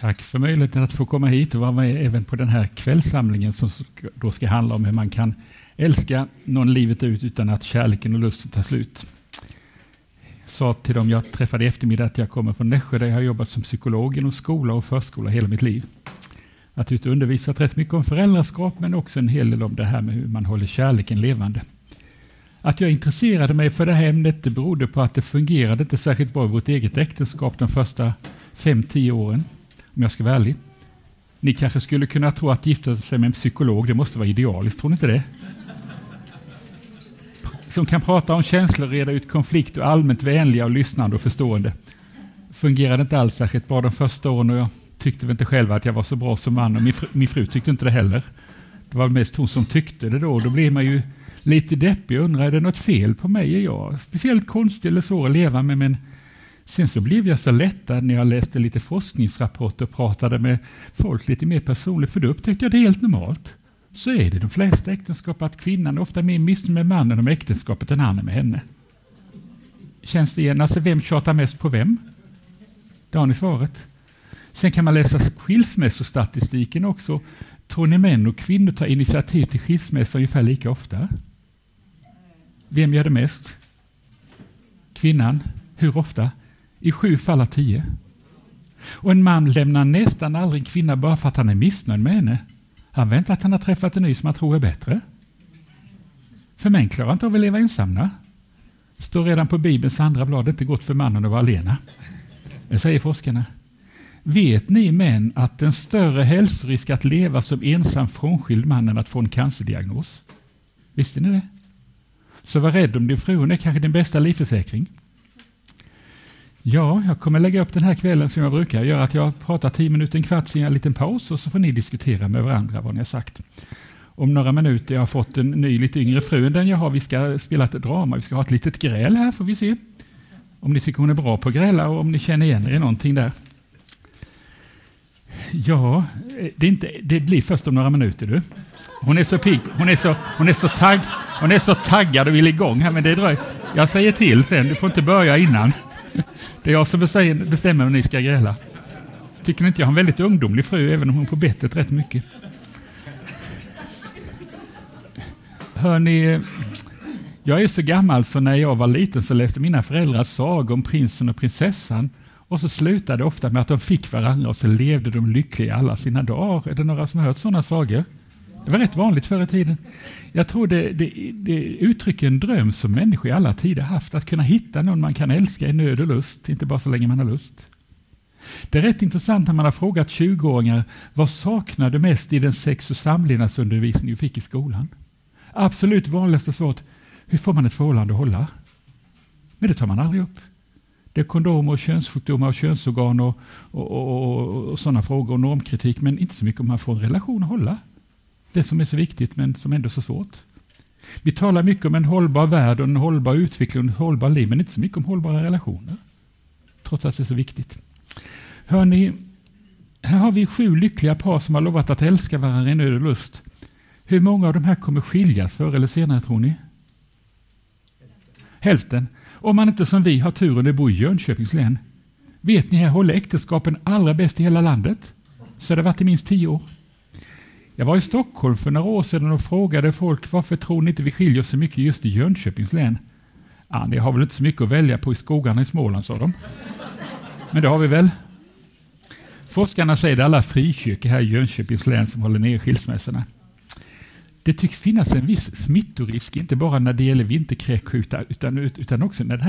Tack för möjligheten att få komma hit och vara med även på den här kvällssamlingen som då ska handla om hur man kan älska någon livet ut utan att kärleken och lusten tar slut. Jag sa till dem jag träffade i eftermiddag att jag kommer från Nässjö där jag har jobbat som psykolog inom skola och förskola hela mitt liv. Att ut och undervisat rätt mycket om föräldraskap men också en hel del om det här med hur man håller kärleken levande. Att jag intresserade mig för det här ämnet det berodde på att det fungerade inte särskilt bra i vårt eget äktenskap de första 5-10 åren. Om jag ska vara ärlig. Ni kanske skulle kunna tro att gifta sig med en psykolog, det måste vara idealiskt, tror ni inte det? Som kan prata om känslor, reda ut konflikt och allmänt vänliga och lyssnande och förstående. Fungerade inte alls särskilt bra de första åren och jag tyckte väl inte själv att jag var så bra som man och min fru tyckte inte det heller. Det var mest hon som tyckte det då och då blev man ju lite deppig och undrade, är det något fel på mig? Är jag speciellt konstig eller svår att leva med? Men sen så blev jag så lättad när jag läste lite forskningsrapporter och pratade med folk lite mer personligt. För då upptäckte jag det helt normalt. Så är det de flesta äktenskap att kvinnan är ofta mer missnöjd med mannen om äktenskapet än han är med henne. Känns det igen? Alltså vem tjatar mest på vem? Det har ni svaret. Sen kan man läsa skilsmässostatistiken också. Tror ni män och kvinnor tar initiativ till skilsmässa ungefär lika ofta? Vem gör det mest? Kvinnan. Hur ofta? I 7 fall av 10. Och en man lämnar nästan aldrig en kvinna bara för att han är missnöjd med henne. Han väntar att han har träffat en ny som han tror är bättre. För män klarar inte av att leva ensamma. Står redan på Bibelns andra blad, inte gott för mannen att vara alena. Det säger forskarna. Vet ni män att en större hälsorisk att leva som ensam frånskild man än att få en cancerdiagnos? Visste ni det? Så var rädd om din fru, hon är kanske din bästa livförsäkring. Ja, jag kommer lägga upp den här kvällen som jag brukar göra att jag pratar 10 minuter, en kvart, sen en liten paus och så får ni diskutera med varandra vad ni har sagt. Om några minuter jag har fått en ny lite yngre fru än den jag har. Vi ska spela ett drama, vi ska ha ett litet gräl här får vi se. Om ni tycker hon är bra på att gräla och om ni känner igen er i någonting där. Ja, det blir först om några minuter du. Hon är så pigg, hon är så taggad och vill igång här men det dröjer. Jag säger till sen, du får inte börja innan. Det är jag som bestämmer om ni ska gräla. Tycker ni inte jag har en väldigt ungdomlig fru även om hon på bettet rätt mycket. Hörrni, jag är så gammal så när jag var liten så läste mina föräldrar sagor om prinsen och prinsessan och så slutade det ofta med att de fick varandra och så levde de lyckliga alla sina dagar. Är det några som har hört sådana sagor? Det var rätt vanligt förr i tiden. Jag tror det uttrycker en dröm som människor i alla tider haft. Att kunna hitta någon man kan älska i nöd och lust. Inte bara så länge man har lust. Det är rätt intressant när man har frågat 20-åringar. Vad saknar du mest i den sex- och samlevnadsundervisning du fick i skolan? Absolut vanligaste svaret. Hur får man ett förhållande att hålla? Men det tar man aldrig upp. Det är kondomer och könssjukdomar och könsorgan och sådana frågor och normkritik. Men inte så mycket om man får en relation att hålla. Det som är så viktigt men som ändå är så svårt. Vi talar mycket om en hållbar värld och en hållbar utveckling och ett hållbart liv men inte så mycket om hållbara relationer. Trots att det är så viktigt. Hörrni, här har vi 7 lyckliga par som har lovat att älska varandra i nöd och lust. Hur många av de här kommer skiljas förr eller senare tror ni? Hälften. Om man inte som vi har turen att bo i Jönköpings län. Vet ni här håller äktenskapen allra bäst i hela landet? Så har det varit i minst 10 år. Jag var i Stockholm för några år sedan och frågade folk varför tror ni inte vi skiljer oss så mycket just i Jönköpings län? Ja, det har väl inte så mycket att välja på i skogarna i Småland, sa de. Men det har vi väl. Forskarna säger det alla frikyrkor här i Jönköpings län som håller ner skilsmässorna. Det tycks finnas en viss smittorisk, inte bara när det gäller vinterkräksjuka utan också när det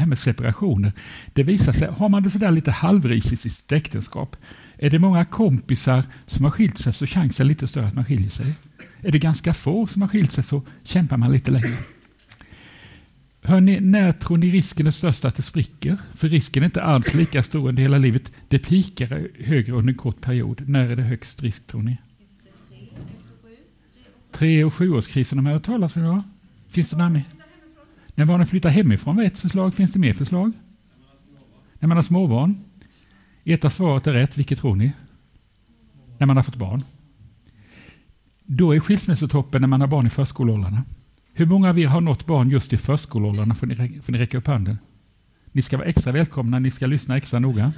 här med separationer. Det visar sig, har man det sådär lite halvrisigt i sitt äktenskap, är det många kompisar som har skilt sig så chansen är lite större att man skiljer sig. Är det ganska få som har skilt sig så kämpar man lite längre. Hörrni, när tror ni risken är störst att det spricker? För risken är inte alls lika stor under hela livet. Det pikar högre under en kort period. När är det högst risk tror ni? 3- och 7-årskrisen de här talas om idag. Finns det några med? När barnen flyttar hemifrån var ett förslag. Finns det mer förslag? När man har småbarn. Ett svaret är rätt. Vilket tror ni? När man har fått barn. Då är skilsmässotoppen när man har barn i förskoleåldrarna. Hur många av er har nått barn just i förskoleåldrarna? Får ni räcka upp handen? Ni ska vara extra välkomna. Ni ska lyssna extra noga.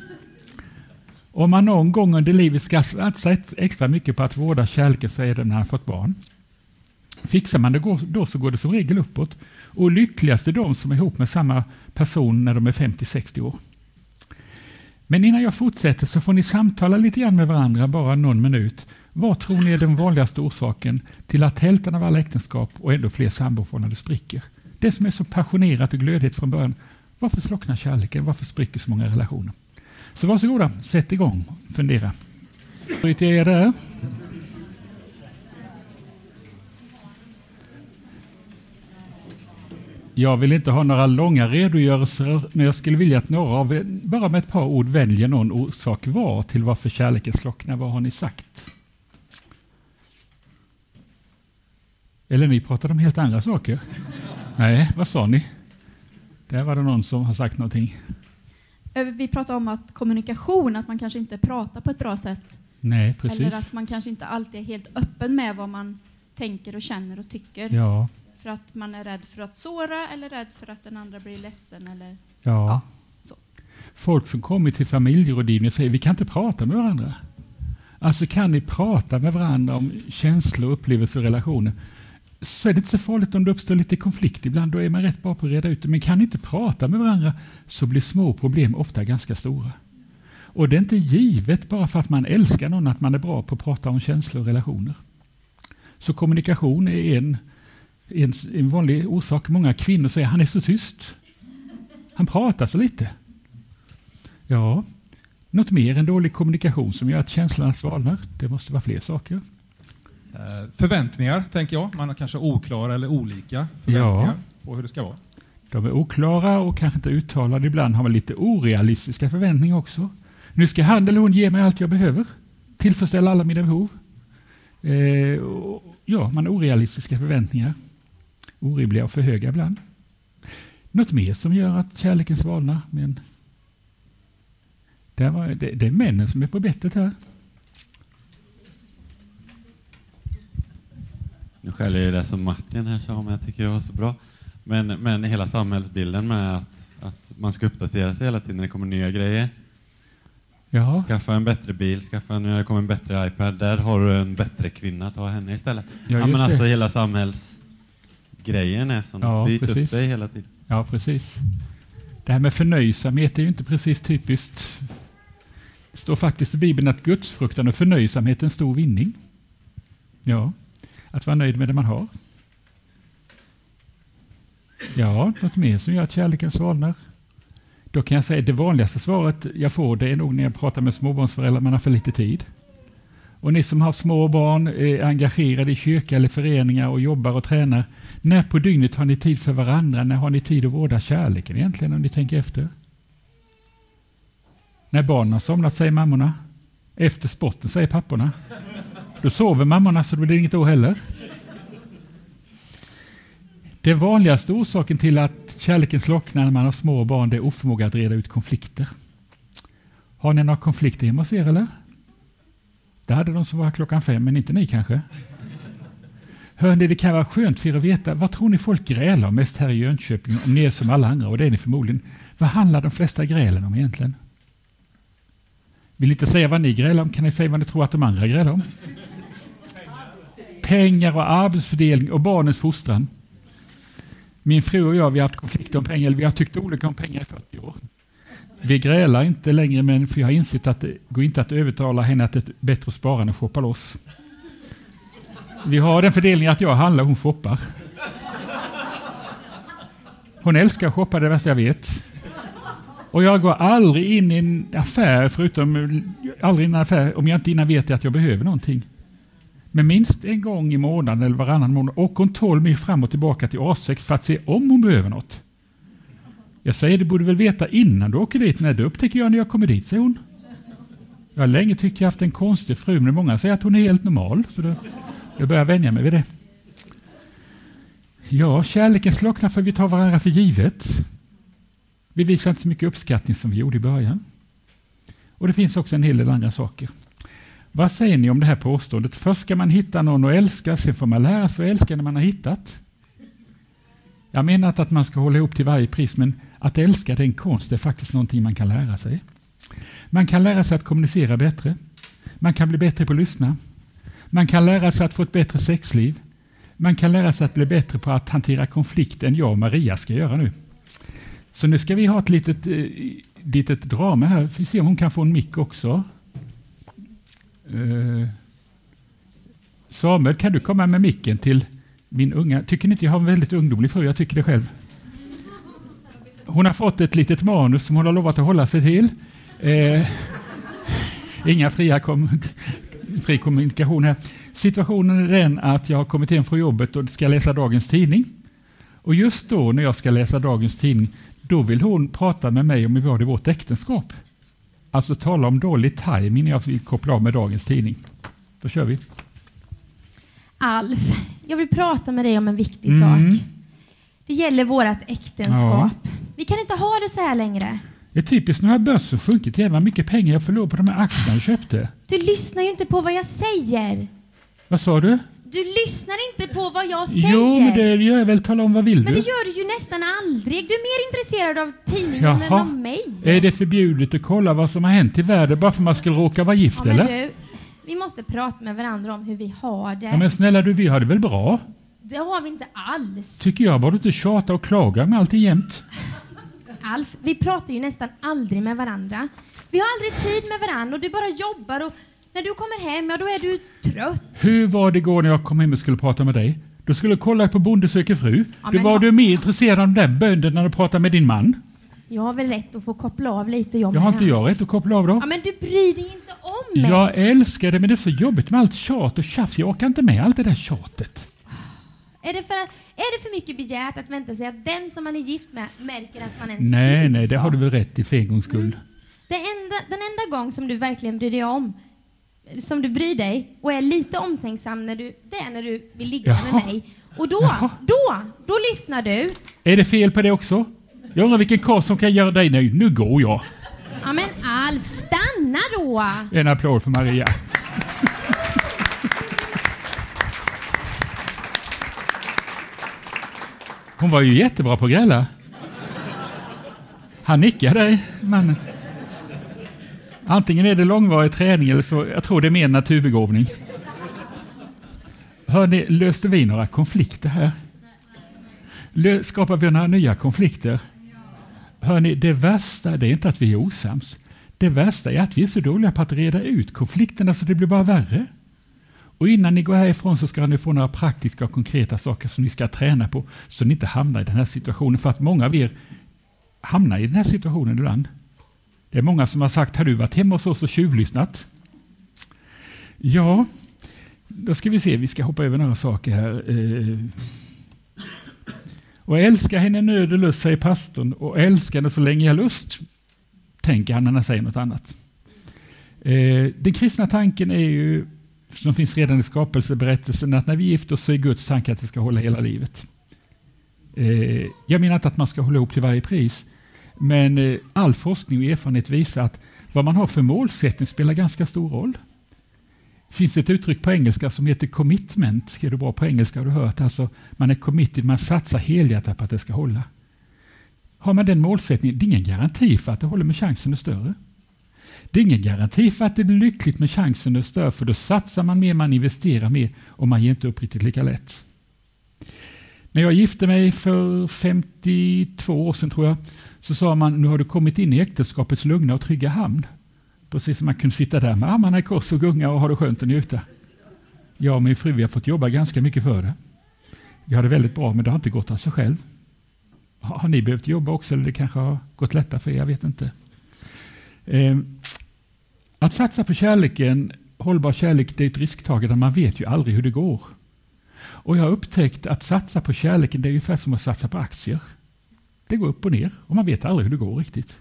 Om man någon gång under livet ska satsa extra mycket på att vårda kärleken så är det när han fått barn. Fixar man det då så går det som regel uppåt. Och lyckligast är de som är ihop med samma person när de är 50-60 år. Men innan jag fortsätter så får ni samtala lite grann med varandra bara någon minut. Vad tror ni är den vanligaste orsaken till att hälften av alla äktenskap och ändå fler samboförhållanden spricker? Det som är så passionerat och glödhet från början. Varför slocknar kärleken? Varför spricker så många relationer? Så varsågoda, sätt igång, fundera. Bryter jag där? Jag vill inte ha några långa redogörelser, men jag skulle vilja att några av er, bara med ett par ord, väljer någon orsak var till varför kärleken slocknar. Vad har ni sagt? Eller ni pratade om helt andra saker? Nej, vad sa ni? Där var det någon som har sagt någonting. Vi pratade om att kommunikation, att man kanske inte pratar på ett bra sätt. Nej, precis. Eller att man kanske inte alltid är helt öppen med vad man tänker och känner och tycker. Ja. För att man är rädd för att såra eller rädd för att den andra blir ledsen. Eller... Ja. Så. Folk som kommer till familjerådgivning säger vi kan inte prata med varandra. Alltså kan ni prata med varandra om känslor, upplevelser och relationer? Så är det inte så farligt om det uppstår lite konflikt ibland. Då är man rätt bra på att reda ut det. Men kan ni inte prata med varandra så blir små problem ofta ganska stora. Och det är inte givet bara för att man älskar någon att man är bra på att prata om känslor och relationer. Så kommunikation är en vanlig orsak. Många kvinnor säger han är så tyst. Han pratar så lite. Ja, något mer än dålig kommunikation som gör att känslorna svalnar. Det måste vara fler saker. Förväntningar, tänker jag. Man har kanske oklara eller olika förväntningar på hur det ska vara. De är oklara och kanske inte uttalade. Ibland har man lite orealistiska förväntningar också. Nu ska han eller hon ge mig allt jag behöver. Tillfredsställa alla mina behov. Man har orealistiska förväntningar. Orimliga och för höga ibland. Något mer som gör att kärleken svalnar. Men det är männen som är på bettet här. Nu skäller jag det som Martin här sa, men jag tycker det var så bra. Men hela samhällsbilden med att man ska uppdatera sig hela tiden när det kommer nya grejer. Jaha. Skaffa en bättre bil, när det kommer en bättre iPad. Där har du en bättre kvinna, ta henne istället. Ja, men alltså hela samhällsgrejen är som byter upp dig hela tiden. Ja, precis. Det här med förnöjsamhet är ju inte precis typiskt. Det står faktiskt i Bibeln att gudsfruktan och förnöjsamhet är en stor vinning. Ja. Att vara nöjd med det man har. Ja, något mer som gör att kärleken svalnar. Då kan jag säga att det vanligaste svaret jag får det är nog när jag pratar med småbarnsföräldrar man har för lite tid. Och ni som har små barn är engagerade i kyrka eller föreningar och jobbar och tränar. När på dygnet har ni tid för varandra? När har ni tid att vårda kärleken egentligen om ni tänker efter? När barnen har somnat säger mammorna. Efter sporten säger papporna. Då sover mammorna så det blir inget år heller. Den vanligaste orsaken till att kärleken slocknar när man har små barn det är oförmåga att reda ut konflikter. Har ni några konflikter hemma hos er eller? Det hade de som var klockan 5 men inte ni kanske. Hör ni, det kan vara skönt för er att veta vad tror ni folk grälar mest här i Jönköping om ni är som alla andra och det är ni förmodligen. Vad handlar de flesta grälen om egentligen? Vill ni inte säga vad ni grälar om kan ni säga vad ni tror att de andra grälar om? Pengar och arbetsfördelning och barnens fostran. Min fru och jag vi har haft konflikt om pengar. Vi har tyckt olika om pengar i 40 år. Vi grälar inte längre men för jag har insett att det går inte att övertala henne att det är bättre att spara än att shoppa loss. Vi har den fördelningen att jag handlar och hon shoppar. Hon älskar att shoppa det värsta jag vet. Och jag går aldrig in i en affär om jag inte innan vet att jag behöver någonting. Men minst en gång i månaden eller varannan månad och hon 12 mil fram och tillbaka till A6 för att se om hon behöver något. Jag säger, du borde väl veta innan du åker dit. Nej, det upptäcker jag när jag kommer dit, säger hon. Jag har länge tyckt jag haft en konstig fru, men många säger att hon är helt normal. Så då börjar jag vänja mig vid det. Ja, kärleken slocknar för vi tar varandra för givet. Vi visar inte så mycket uppskattning som vi gjorde i början. Och det finns också en hel del andra saker. Vad säger ni om det här påståendet? Först ska man hitta någon och älska, sen får man lära sig att älska när man har hittat. Jag menar att man ska hålla ihop till varje pris, men att älska det är en konst, det är faktiskt någonting man kan lära sig. Man kan lära sig att kommunicera bättre. Man kan bli bättre på att lyssna. Man kan lära sig att få ett bättre sexliv. Man kan lära sig att bli bättre på att hantera konflikt än jag och Maria ska göra nu. Så nu ska vi ha ett litet drama här. Vi ser om hon kan få en mick också. Samuel, kan du komma med micken till min unga? Tycker ni inte jag har en väldigt ungdomlig fru? Jag tycker det själv. Hon har fått ett litet manus som hon har lovat att hålla sig till. Inga fri kommunikation här. Situationen är den att jag har kommit hem från jobbet och ska läsa dagens tidning. Och just då när jag ska läsa dagens tidning, då vill hon prata med mig om hur vi har det i vårt äktenskap. Alltså tala om dålig timing när jag vill koppla av med dagens tidning. Då kör vi. Alf, jag vill prata med dig om en viktig sak. Det gäller vårt äktenskap. Ja. Vi kan inte ha det så här längre. Det är typiskt, nu har börsen sjunkit. Jävla mycket pengar jag förlorade på de här aktierna jag köpte. Du lyssnar ju inte på vad jag säger. Vad sa du? Du lyssnar inte på vad jag säger. Jo, men det gör jag väl. Tala om vad vill du. Men det gör du ju nästan aldrig. Du är mer intresserad av tidningen än av mig. Är det förbjudet att kolla vad som har hänt i världen bara för man skulle råka vara gift, eller? Du, vi måste prata med varandra om hur vi har det. Ja, men snälla du, vi har det väl bra? Det har vi inte alls. Tycker jag, bara inte tjata och klaga med allt jämt. Alf, vi pratar ju nästan aldrig med varandra. Vi har aldrig tid med varandra och du bara jobbar och när du kommer hem, ja, då är du trött. Hur var det igår när jag kom hem och skulle prata med dig? Du skulle kolla på Bondesökerfru. Ja, du var du mer intresserad av den bönden när du pratade med din man? Jag har väl rätt att få koppla av lite. Jag har inte jag rätt att koppla av då? Ja, men du bryr dig inte om mig. Jag älskar det, men det är så jobbigt med allt tjat och tjafs. Jag orkar inte med allt det där tjatet. Är det för mycket begärt att vänta sig att den som man är gift med märker att man ens finns? Nej, det har du väl rätt i för en gångs skull. Den enda gång som du verkligen bryr dig om, som du bryr dig och är lite omtänksam när du vill ligga med mig. Och då lyssnar du. Är det fel på det också? Jag undrar vilken kar som kan göra dig nöjd. Nu går jag. Ja, men Alf, stanna då. En applåd för Maria. Hon var ju jättebra på grälla. Han nickade, mannen. Antingen är det långvarig träning eller så, jag tror det är mer naturbegåvning. Hörrni, löste vi några konflikter här? Skapar vi några nya konflikter? Hörrni, det värsta, det är inte att vi är osams. Det värsta är att vi är så dåliga på att reda ut konflikterna så det blir bara värre. Och innan ni går härifrån så ska ni få några praktiska och konkreta saker som ni ska träna på så ni inte hamnar i den här situationen. För att många av er hamnar i den här situationen ibland. Det är många som har sagt, har du varit hemma hos oss och tjuvlyssnat? Ja, då ska vi se. Vi ska hoppa över några saker här. Och älska henne nöd och lust, säger pastorn. Och älska henne så länge jag lust, tänker han när han säger något annat. Den kristna tanken är ju, som finns redan i skapelseberättelsen, att när vi gifter oss så är Guds tanke att vi ska hålla hela livet. Jag menar inte att man ska hålla ihop till varje pris, men all forskning och erfarenhet visar att vad man har för målsättning spelar ganska stor roll. Det finns ett uttryck på engelska som heter commitment. Ska du bra på engelska har du hört. Alltså, man är committed, man satsar helhjärtat på att det ska hålla. Har man den målsättningen, det är ingen garanti för att det håller, med chansen är större. Det är ingen garanti för att det blir lyckligt, med chansen är större, för då satsar man mer, man investerar mer och man ger inte upp riktigt lika lätt. När jag gifte mig för 52 år sedan tror jag, så sa man, nu har du kommit in i äktenskapets lugna och trygga hamn. Precis som man kunde sitta där med armarna i kors och gunga och ha det skönt och njuta. Jag och min fru har fått jobba ganska mycket för det. Vi har det väldigt bra, men det har inte gått av sig själv. Har ni behövt jobba också, eller det kanske har gått lättare för er, jag vet inte. Att satsa på kärleken, hållbar kärlek, det är ett risktagande. Man vet ju aldrig hur det går. Och jag har upptäckt att satsa på kärleken, det är ungefär som att satsa på aktier. Det går upp och ner och man vet aldrig hur det går riktigt.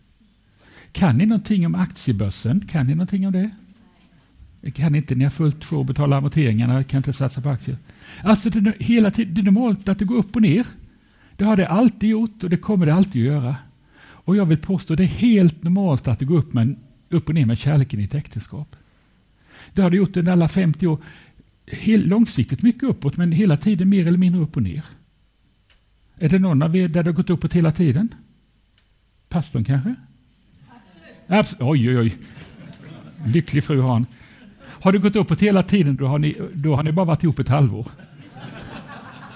Kan ni någonting om aktiebörsen? Kan ni någonting om det? Jag kan inte, ni har fullt få betala amorteringarna, jag kan inte satsa på aktier. Alltså hela tiden, det är normalt att det går upp och ner. Det har det alltid gjort och det kommer det alltid att göra. Och jag vill påstå, det är helt normalt att det går upp och ner med kärleken i ett äktenskap. Det har det gjort under alla 50 år. Långsiktigt mycket uppåt, men hela tiden mer eller mindre upp och ner. Är det någon av er där det har gått uppåt hela tiden? Pastorn kanske? Absolut. Oj. Lycklig fru har han. Har du gått uppåt hela tiden, då har ni bara varit ihop ett halvår.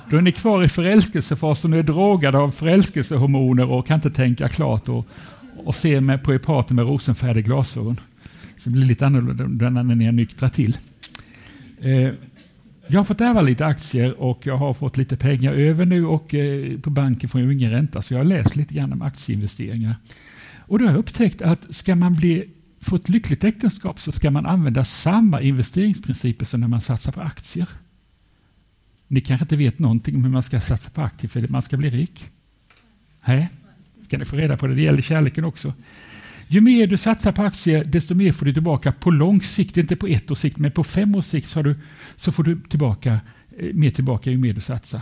Då är ni kvar i förälskelsefasen och är drogade av förälskelsehormoner och kan inte tänka klart och se med på epaten med rosenfärdiga glasögon. Så det blir lite annorlunda när ni är nyktra till. Jag har fått ärva lite aktier och jag har fått lite pengar över nu och på banken får jag ingen ränta. Så jag har läst lite grann om aktieinvesteringar. Och då har jag upptäckt att ska man få ett lyckligt äktenskap så ska man använda samma investeringsprinciper som när man satsar på aktier. Ni kanske inte vet någonting om hur man ska satsa på aktier för man ska bli rik. Nej, ska ni få reda på det. Det gäller kärleken också. Ju mer du satsar på aktier desto mer får du tillbaka på lång sikt. Inte på ett års sikt men på 5 års sikt så får du tillbaka ju mer du satsar.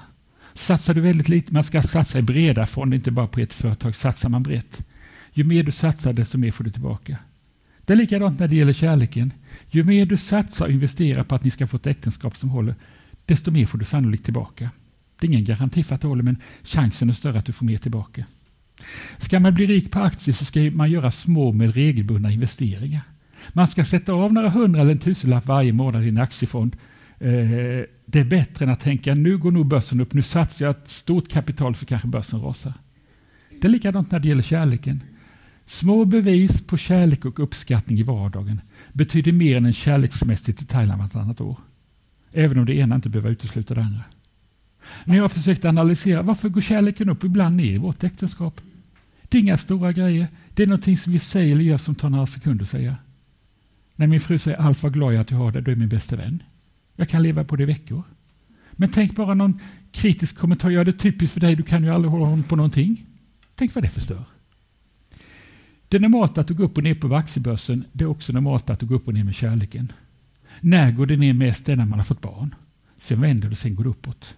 Satsar du väldigt lite, man ska satsa i breda fonder, inte bara på ett företag, satsar man brett. Ju mer du satsar desto mer får du tillbaka. Det är likadant när det gäller kärleken. Ju mer du satsar och investerar på att ni ska få ett äktenskap som håller, desto mer får du sannolikt tillbaka. Det är ingen garanti för att det håller, men chansen är större att du får mer tillbaka. Ska man bli rik på aktier så ska man göra små men regelbundna investeringar. Man ska sätta av några 100 eller 1000 lapp varje månad i en aktiefond. Det är bättre än att tänka, nu går nog börsen upp, nu satsar jag ett stort kapital så kanske börsen rasar. Det är likadant när det gäller kärleken. Små bevis på kärlek och uppskattning i vardagen betyder mer än en kärleksmässigt i Thailand vartannat år. Även om det ena inte behöver utesluta det andra. När jag har försökt analysera varför går kärleken upp ibland ner i vårt äktenskap. Det är inga stora grejer. Det är någonting som vi säger eller gör som tar några sekunder att säga. När min fru säger allt vad glad jag att jag har det, då är min bästa vän. Jag kan leva på det i veckor. Men tänk bara någon kritisk kommentar. Ja, det är typiskt för dig. Du kan ju aldrig hålla honom på någonting. Tänk vad det förstör. Det är normalt att du går upp och ner på aktiebörsen. Det är också normalt att du går upp och ner med kärleken. När går det ner mest? När man har fått barn. Sen vänder det och sen går det uppåt.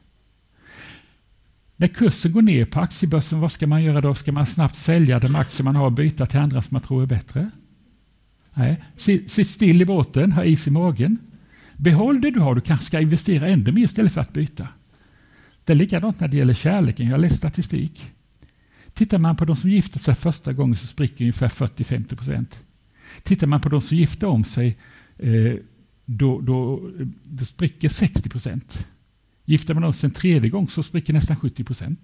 När kursen går ner på aktiebörsen, vad ska man göra då? Ska man snabbt sälja de aktier man har och byta till andra som man tror är bättre? Nej, sitt still i båten, ha is i magen. Behåll det du har, du kanske ska investera ännu mer istället för att byta. Det är likadant när det gäller kärleken, jag har läst statistik. Tittar man på de som gifter sig första gången så spricker ungefär 40-50%. Tittar man på de som gifter om sig då spricker 60%. Gifter man om sig en tredje gång så spricker nästan 70%.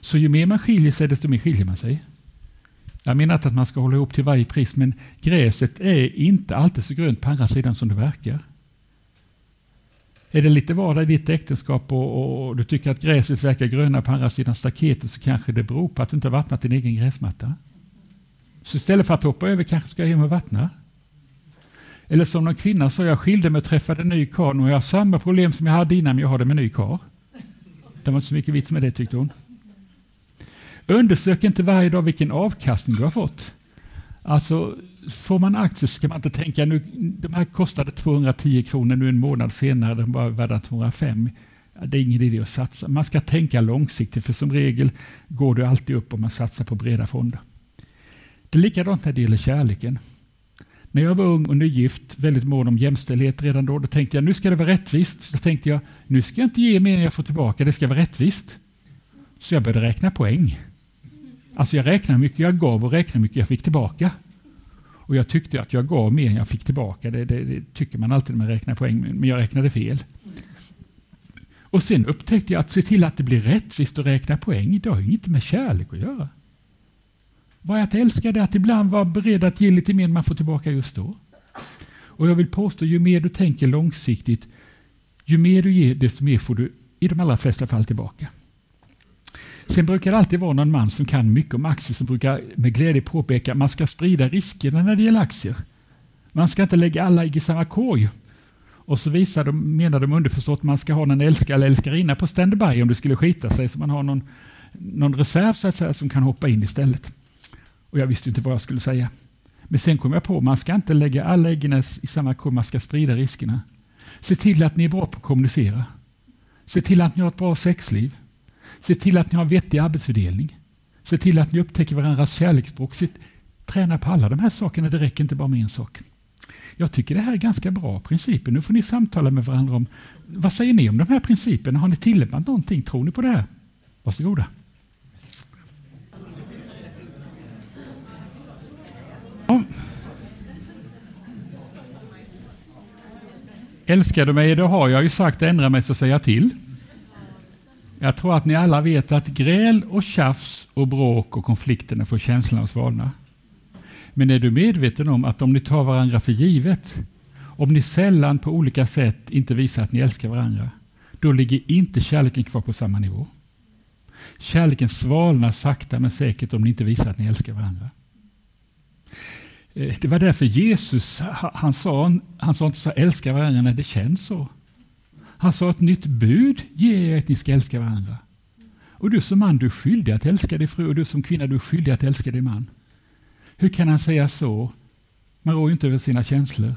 Så ju mer man skiljer sig desto mer skiljer man sig. Jag menar inte att man ska hålla ihop till varje pris, men gräset är inte alltid så grönt på andra sidan som det verkar. Är det lite vardag i ditt äktenskap och du tycker att gräset verkar gröna på andra sidan staketet så kanske det beror på att du inte har vattnat din egen gräsmatta. Så istället för att hoppa över kanske ska jag hem och vattna. Eller som någon kvinna sa, jag skilde mig och träffade en ny karl och jag har samma problem som jag hade innan men jag har det med en ny karl. Det var inte så mycket vits med det tyckte hon. Undersök inte varje dag vilken avkastning du har fått. Alltså får man aktier så kan man inte tänka nu, de här kostade 210 kronor nu en månad senare, de bara värda 205. Det är ingen idé att satsa. Man ska tänka långsiktigt för som regel går det alltid upp om man satsar på breda fonder. Det är likadant när det gäller kärleken. När jag var ung och nygift, väldigt mån om jämställdhet redan då tänkte jag nu ska det vara rättvist. Så tänkte jag nu ska jag inte ge mer än jag får tillbaka, det ska vara rättvist. Så jag började räkna poäng. Alltså jag räknade hur mycket jag gav och räknade hur mycket jag fick tillbaka. Och jag tyckte att jag gav mer än jag fick tillbaka. Det tycker man alltid när man räknar poäng, men jag räknade fel. Och sen upptäckte jag att se till att det blir rättvist att räkna poäng, det har inget med kärlek att göra. Vad jag älskade är att ibland vara beredd att ge lite mer än man får tillbaka just då. Och jag vill påstå, ju mer du tänker långsiktigt, ju mer du ger, desto mer får du i de allra flesta fall tillbaka. Sen brukar det alltid vara någon man som kan mycket om aktier som brukar med glädje påpeka att man ska sprida riskerna när det gäller aktier. Man ska inte lägga alla i samma korg. Och så menar de underförstått att man ska ha någon älskare eller älskarinna på standby om det skulle skita sig. Så man har någon reserv så att säga, som kan hoppa in istället. Och jag visste inte vad jag skulle säga. Men sen kom jag på, man ska inte lägga alla äggen i samma korg, man ska sprida riskerna. Se till att ni är bra på att kommunicera. Se till att ni har ett bra sexliv. Se till att ni har en vettig arbetsfördelning. Se till att ni upptäcker varandras kärleksspråk. Träna på alla de här sakerna, det räcker inte bara med en sak. Jag tycker det här är ganska bra principer. Nu får ni samtala med varandra om, vad säger ni om de här principerna? Har ni tillämpat någonting? Tror ni på det här? Varsågoda. Älskar du mig, då har jag ju sagt ändra mig så säga till. Jag tror att ni alla vet att gräl och tjafs och bråk och konflikterna får känslan av svalna. Men är du medveten om att om ni tar varandra för givet, om ni sällan på olika sätt inte visar att ni älskar varandra, då ligger inte kärleken kvar på samma nivå. Kärleken svalnar sakta men säkert om ni inte visar att ni älskar varandra. Det var därför Jesus, han sa inte så älska varandra när det känns så. Han sa ett nytt bud, ge er att ni ska älska varandra. Och du som man, du är skyldig att älska dig fru, och du som kvinna, du är skyldig att älska dig man. Hur kan han säga så? Man rår ju inte över sina känslor.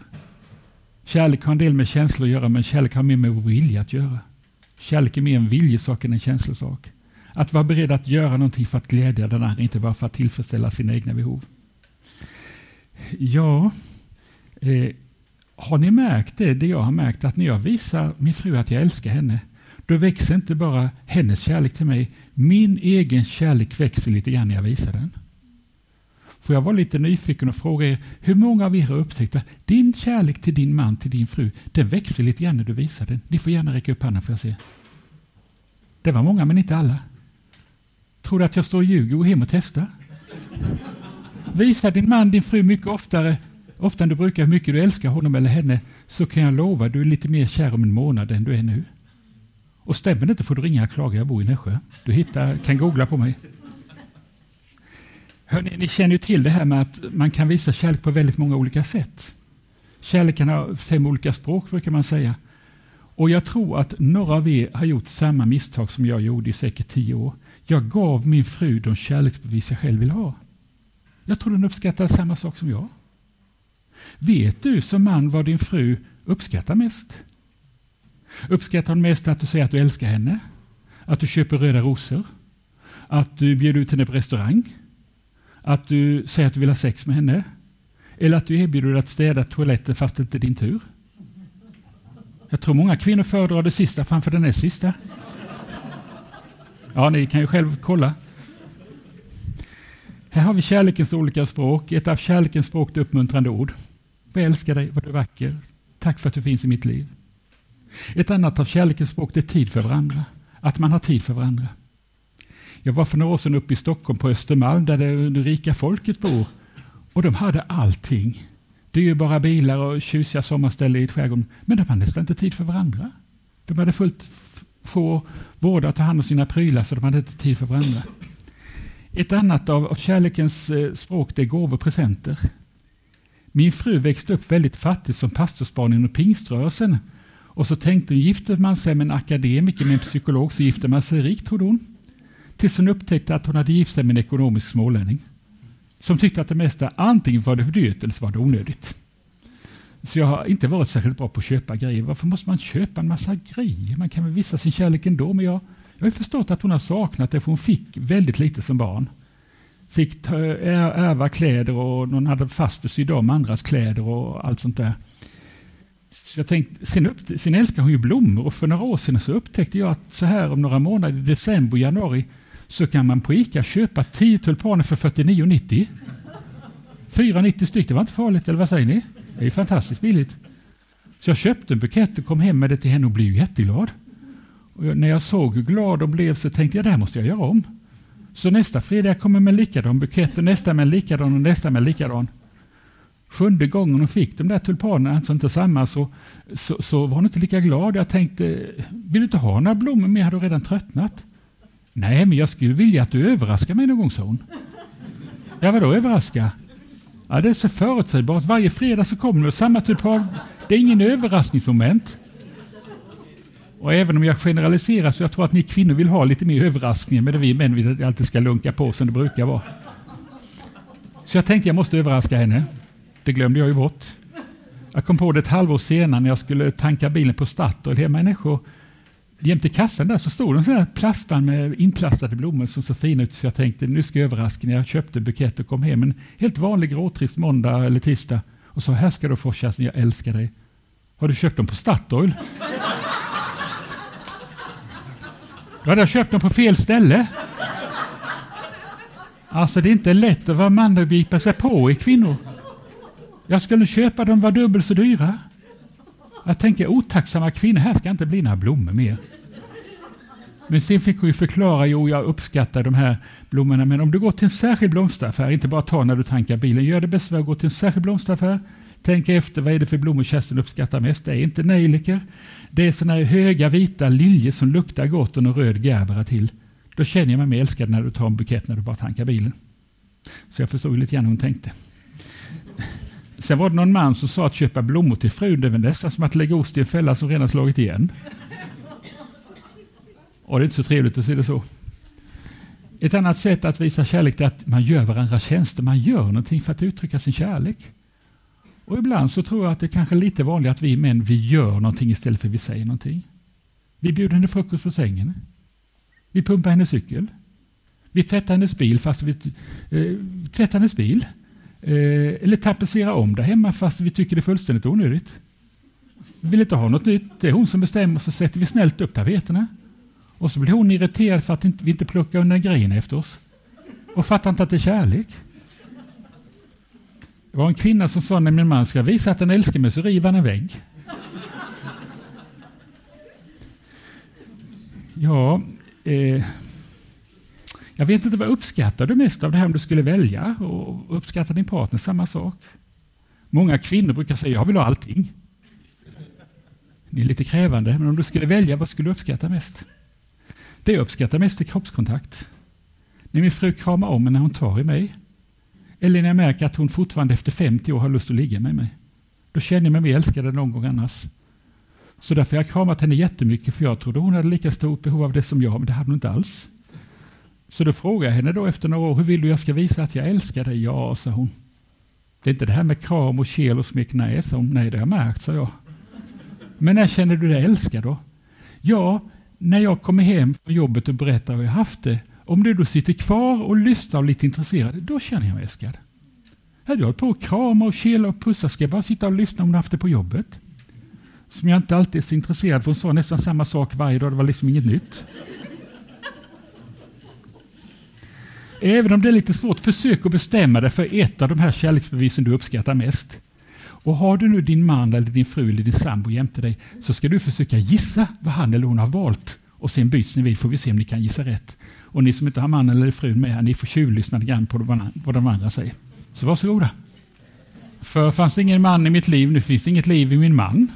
Kärlek har en del med känslor att göra, men kärlek har mer med vår vilja att göra. Kärlek är mer en viljesak än en känslosak. Att vara beredd att göra någonting för att glädja den andra, inte bara för att tillfredsställa sina egna behov. Ja, har ni märkt det jag har märkt, att när jag visar min fru att jag älskar henne, då växer inte bara hennes kärlek till mig, min egen kärlek växer lite grann när jag visar den. För jag var lite nyfiken och frågade er, hur många av er har upptäckt att din kärlek till din man, till din fru, den växer lite grann när du visar den? Ni får gärna räcka upp handen för att se. Det var många men inte alla. Tror du att jag står och ljuger och hem och testar? Visa din man, din fru mycket oftare än du brukar, hur mycket du älskar honom eller henne, så kan jag lova du är lite mer kär om en månad än du är nu. Och stämmer det inte får du ringa och klaga, jag bor i Nässjö. Du kan googla på mig. Hörrni, ni känner ju till det här med att man kan visa kärlek på väldigt många olika sätt. Kärleken har 5 olika språk brukar man säga. Och jag tror att några av er har gjort samma misstag som jag gjorde i säkert 10 år. Jag gav min fru de kärleksbevis jag själv vill ha. Jag tror den uppskattar samma sak som jag. Vet du som man vad din fru uppskattar mest? Uppskattar hon mest att du säger att du älskar henne? Att du köper röda rosor? Att du bjuder ut henne på restaurang? Att du säger att du vill ha sex med henne? Eller att du erbjuder dig att städa toaletten fast det inte är din tur? Jag tror många kvinnor föredrar det sista framför den näst sista. Ja, ni kan ju själv kolla. Här har vi kärlekens olika språk. Ett av kärlekens språk är uppmuntrande ord. Jag älskar dig, vad du är vacker. Tack för att du finns i mitt liv. Ett annat av kärlekens språk är tid för varandra. Att man har tid för varandra. Jag var för några år sedan uppe i Stockholm på Östermalm där det rika folket bor. Och de hade allting. Det är ju bara bilar och tjusiga sommarställe i skärgården. Men de hade nästan inte tid för varandra. De hade fullt få vårda och ta hand om sina prylar så de hade inte tid för varandra. Ett annat av kärlekens språk är gåvor och presenter. Min fru växte upp väldigt fattig som pastorsbarn inom pingströrelsen. Och så tänkte hon, gifter man sig med en akademiker med en psykolog så gifter man sig rikt, trodde hon. Tills hon upptäckte att hon hade gift sig med en ekonomisk smålänning. Som tyckte att det mesta antingen var det för dyrt eller så var det onödigt. Så jag har inte varit särskilt bra på att köpa grejer. Varför måste man köpa en massa grejer? Man kan väl visa sin kärlek ändå, men jag har förstått att hon har saknat det för hon fick väldigt lite som barn. Fick ärva kläder och någon hade fast och sydde om andras kläder och allt sånt där. Så jag tänkte, sen älskar hon ju blommor och för några år sedan så upptäckte jag att så här om några månader i december och januari så kan man på Ica köpa 10 tulpaner för 49,90. 4,90 styck, det var inte farligt, eller vad säger ni? Det är ju fantastiskt billigt. Så jag köpte en bukett och kom hem med det till henne och blev jätteglad. Och när jag såg hur glad de blev så tänkte jag, det här måste jag göra om. Så nästa fredag kommer med likadan bukett och nästa med likadan och nästa med likadan. 7:e gången hon fick de där tulpanerna, alltså inte samma, så var hon inte lika glad. Jag tänkte, vill du inte ha några blommor mer? Jag hade redan tröttnat. Nej, men jag skulle vilja att du överraskar mig någon gång, sa hon. Ja, vadå överraska? Ja, det är så förutsägbart. Varje fredag så kommer det samma tulpan. Det är ingen överraskningsmoment. Och även om jag generaliserar så jag tror att ni kvinnor vill ha lite mer överraskningar, men det vi män vill alltid ska lunka på som det brukar vara. Så jag tänkte jag måste överraska henne. Det glömde jag ju bort. Jag kom på det ett halvår senare när jag skulle tanka bilen på Statoil hemma i Nässjö. Jämte kassan där så stod en sån här plastband med inplastade blommor som så fina ut så jag tänkte nu ska jag överraska när jag köpte bukett och kom hem. En helt vanlig gråtrist måndag eller tisdag. Och så här ska du få kärsen, jag älskar dig. Har du köpt dem på Statoil? Då hade jag köpt dem på fel ställe. Alltså det är inte lätt att vara man och gripa sig på i kvinnor. Jag skulle köpa dem var dubbelt så dyra. Jag tänker, otacksamma kvinnor, här ska inte bli några blommor mer. Men sen fick hon ju förklara, jag uppskattar de här blommorna, men om du går till en särskild blomsteraffär, inte bara ta när du tankar bilen, gör det bästa att gå till en särskild blomsteraffär. Tänk efter, vad är det för blommor Kerstin uppskattar mest? Det är inte nejlikor. Det är sådana här höga vita liljer som luktar gott och en röd gerbera till. Då känner jag mig mer älskad när du tar en bukett när du bara tankar bilen. Så jag förstod lite grann hon tänkte. Sen var det någon man som sa att köpa blommor till frun, det är väl nästan som att lägga ost i en fälla som redan slagit igen. Och det är inte så trevligt att se det så. Ett annat sätt att visa kärlek är att man gör varandra tjänster. Man gör någonting för att uttrycka sin kärlek. Och ibland så tror jag att det kanske är lite vanligt att vi män, vi gör någonting istället för att vi säger någonting. Vi bjuder henne frukost på sängen. Vi pumpar hennes cykel. Vi tvättar hennes bil fast vi tvättar hennes bil. Eller tapetserar om där hemma fast vi tycker det är fullständigt onödigt. Vi vill inte ha något nytt. Det är hon som bestämmer, så sätter vi snällt upp tapeterna. Och så blir hon irriterad för att vi inte plockar undan grejerna efter oss. Och fattar inte att det är kärlek. Det var en kvinna som sa när min man ska visa att den älskar mig så riva en vägg. Ja, jag vet inte vad uppskattar du mest av det här om du skulle välja. Och uppskattar din partner, samma sak. Många kvinnor brukar säga jag vill ha allting. Det är lite krävande, men om du skulle välja, vad skulle du uppskatta mest? Det jag uppskattar mest är kroppskontakt. När min fru kramar om mig när hon tar i mig. Eller när jag märker att hon fortfarande efter 50 år har lust att ligga med mig. Då känner jag mig mer älskad än någon gång annars. Så därför har jag kramat henne jättemycket, för jag trodde hon hade lika stort behov av det som jag, men det hade hon inte alls. Så då frågar jag henne då efter några år, hur vill du jag ska visa att jag älskar dig? Ja, sa hon. Det är inte det här med kram och kel och smek, nej, sa hon. Nej, det har jag märkt, sa jag. Men när känner du dig älskad då? Ja, när jag kommer hem från jobbet och berättar vad jag haft det. Om du då sitter kvar och lyssnar och är lite intresserad, då känner jag mig älskad. Hade jag hållit på att krama och kela och pussa, ska jag bara sitta och lyssna om du haft det på jobbet? Som jag inte alltid är så intresserad, för hon sa nästan samma sak varje dag, det var liksom inget nytt. Även om det är lite svårt, försök att bestämma dig för ett av de här kärleksbevisen du uppskattar mest. Och har du nu din man eller din fru eller din sambo jämte dig, så ska du försöka gissa vad han eller hon har valt. Och sen byts ni vid, får vi se om ni kan gissa rätt. Och ni som inte har man eller fru med, ni får tjuvlyssna grann på vad de andra säger. Så varsågoda. För fanns ingen man i mitt liv, nu finns inget liv i min man.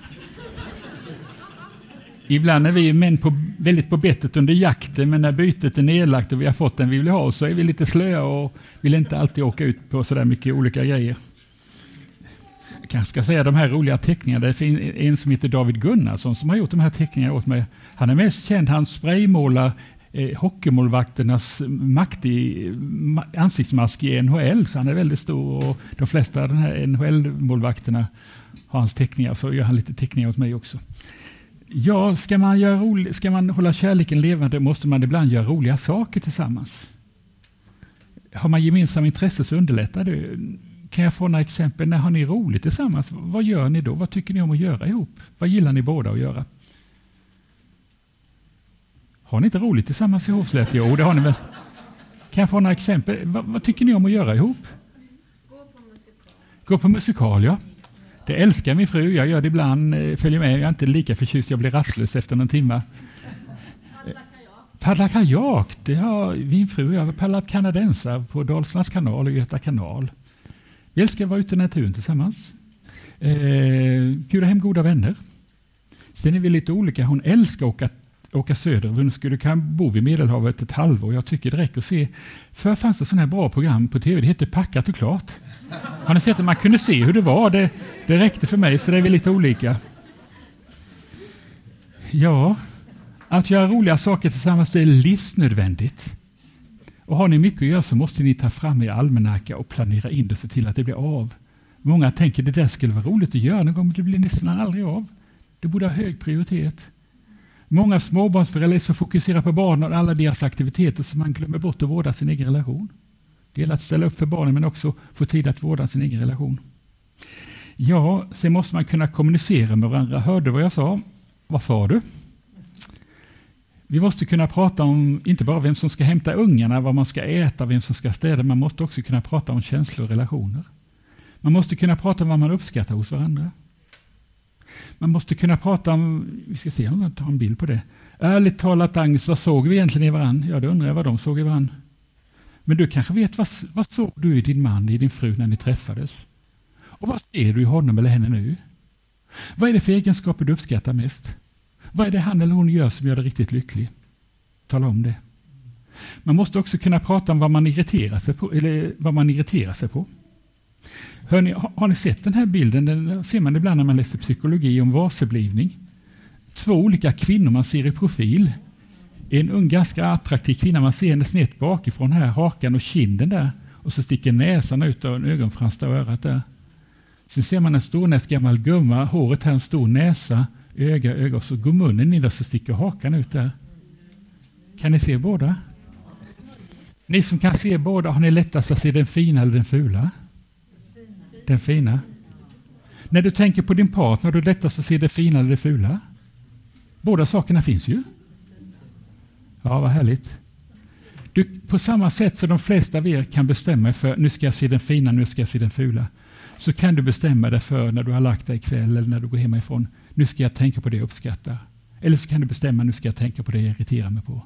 Ibland är vi män väldigt på bettet under jakten, men när bytet är nedlagt och vi har fått den vi vill ha, så är vi lite slöa och vill inte alltid åka ut på sådär mycket olika grejer. Jag kanske ska säga de här roliga teckningarna. Det är en som heter David Gunnarsson som har gjort de här teckningarna åt mig. Han är mest känd, han spraymålar hockeymålvakternas ansiktsmask i NHL. Så han är väldigt stor, och de flesta av de här NHL-målvakterna har hans teckningar. Så gör han lite teckningar åt mig också. Ja, ska man hålla kärleken levande måste man ibland göra roliga saker tillsammans. Har man gemensamma intressen så underlättar det. Kan jag få några exempel? När har ni roligt tillsammans? Vad gör ni då? Vad tycker ni om att göra ihop? Vad gillar ni båda att göra? Har ni inte roligt tillsammans i Hovslätt? Jo, det har ni väl. Kan jag få några exempel? Vad tycker ni om att göra ihop? Gå på musikal, ja. Det älskar min fru. Jag gör det ibland. Följer med. Jag är inte lika förtjust. Jag blir rastlös efter någon timme. Paddla kajak. Det har min fru. Jag har paddlat kanadensar på Dalslands kanal och Göta kanal. Vi älskar vara ute i naturen tillsammans. Bjuda hem goda vänner. Sen är vi lite olika. Hon älskar att åka söder. Hon skulle kunna bo vid Medelhavet ett halvår. Jag tycker det räcker att se. Förr fanns det sådana här bra program på tv. Det hette Packat och klart. Har ni sett att man kunde se hur det var? Det räckte för mig, så det är vi lite olika. Ja, att göra roliga saker tillsammans, det är livsnödvändigt. Och har ni mycket att göra så måste ni ta fram er almanacka och planera in det för till att det blir av. Många tänker det där skulle vara roligt att göra någon gång, men det blir nästan aldrig av. Det borde ha hög prioritet. Många småbarnsföräldrar är så fokuserade på barnen och alla deras aktiviteter så man glömmer bort att vårda sin egen relation. Det gäller att ställa upp för barnen men också få tid att vårda sin egen relation. Ja, sen måste man kunna kommunicera med varandra. Hörde du vad jag sa? Vad sa du? Vi måste kunna prata om inte bara vem som ska hämta ungarna, vad man ska äta, vem som ska städa. Man måste också kunna prata om känslor och relationer. Man måste kunna prata om vad man uppskattar hos varandra. Man måste kunna prata om, vi ska se om jag tar en bild på det. Ärligt talat, Agnes, vad såg vi egentligen i varann? Ja, då undrar jag vad de såg i varann. Men du kanske vet, vad såg du i din man, i din fru när ni träffades? Och vad ser du i honom eller henne nu? Vad är det för egenskaper du uppskattar mest? Vad är det han eller hon gör som gör dig riktigt lycklig? Tala om det. Man måste också kunna prata om vad man irriterar sig på. Hörrni, har ni sett den här bilden? Den ser man ibland när man läser psykologi om varseblivning. Två olika kvinnor man ser i profil. En ung, ganska attraktiv kvinna. Man ser henne snett bakifrån här, hakan och kinden där. Och så sticker näsan ut av en ögonfrans där och örat där. Sen ser man en stor näs, gammal gumma. Håret här, en stor näsa. Öga. Och så går munnen in där, så sticker hakan ut där. Kan ni se båda? Ni som kan se båda, har ni lättast att se den fina eller den fula? Den fina. När du tänker på din partner, har du lättast att se det fina eller det fula? Båda sakerna finns ju. Ja, vad härligt. På samma sätt som de flesta av er kan bestämma för, nu ska jag se den fina, nu ska jag se den fula. Så kan du bestämma dig för när du har lagt dig ikväll eller när du går hemifrån. Nu ska jag tänka på det jag uppskattar. Eller så kan du bestämma, nu ska jag tänka på det jag irriterar mig på.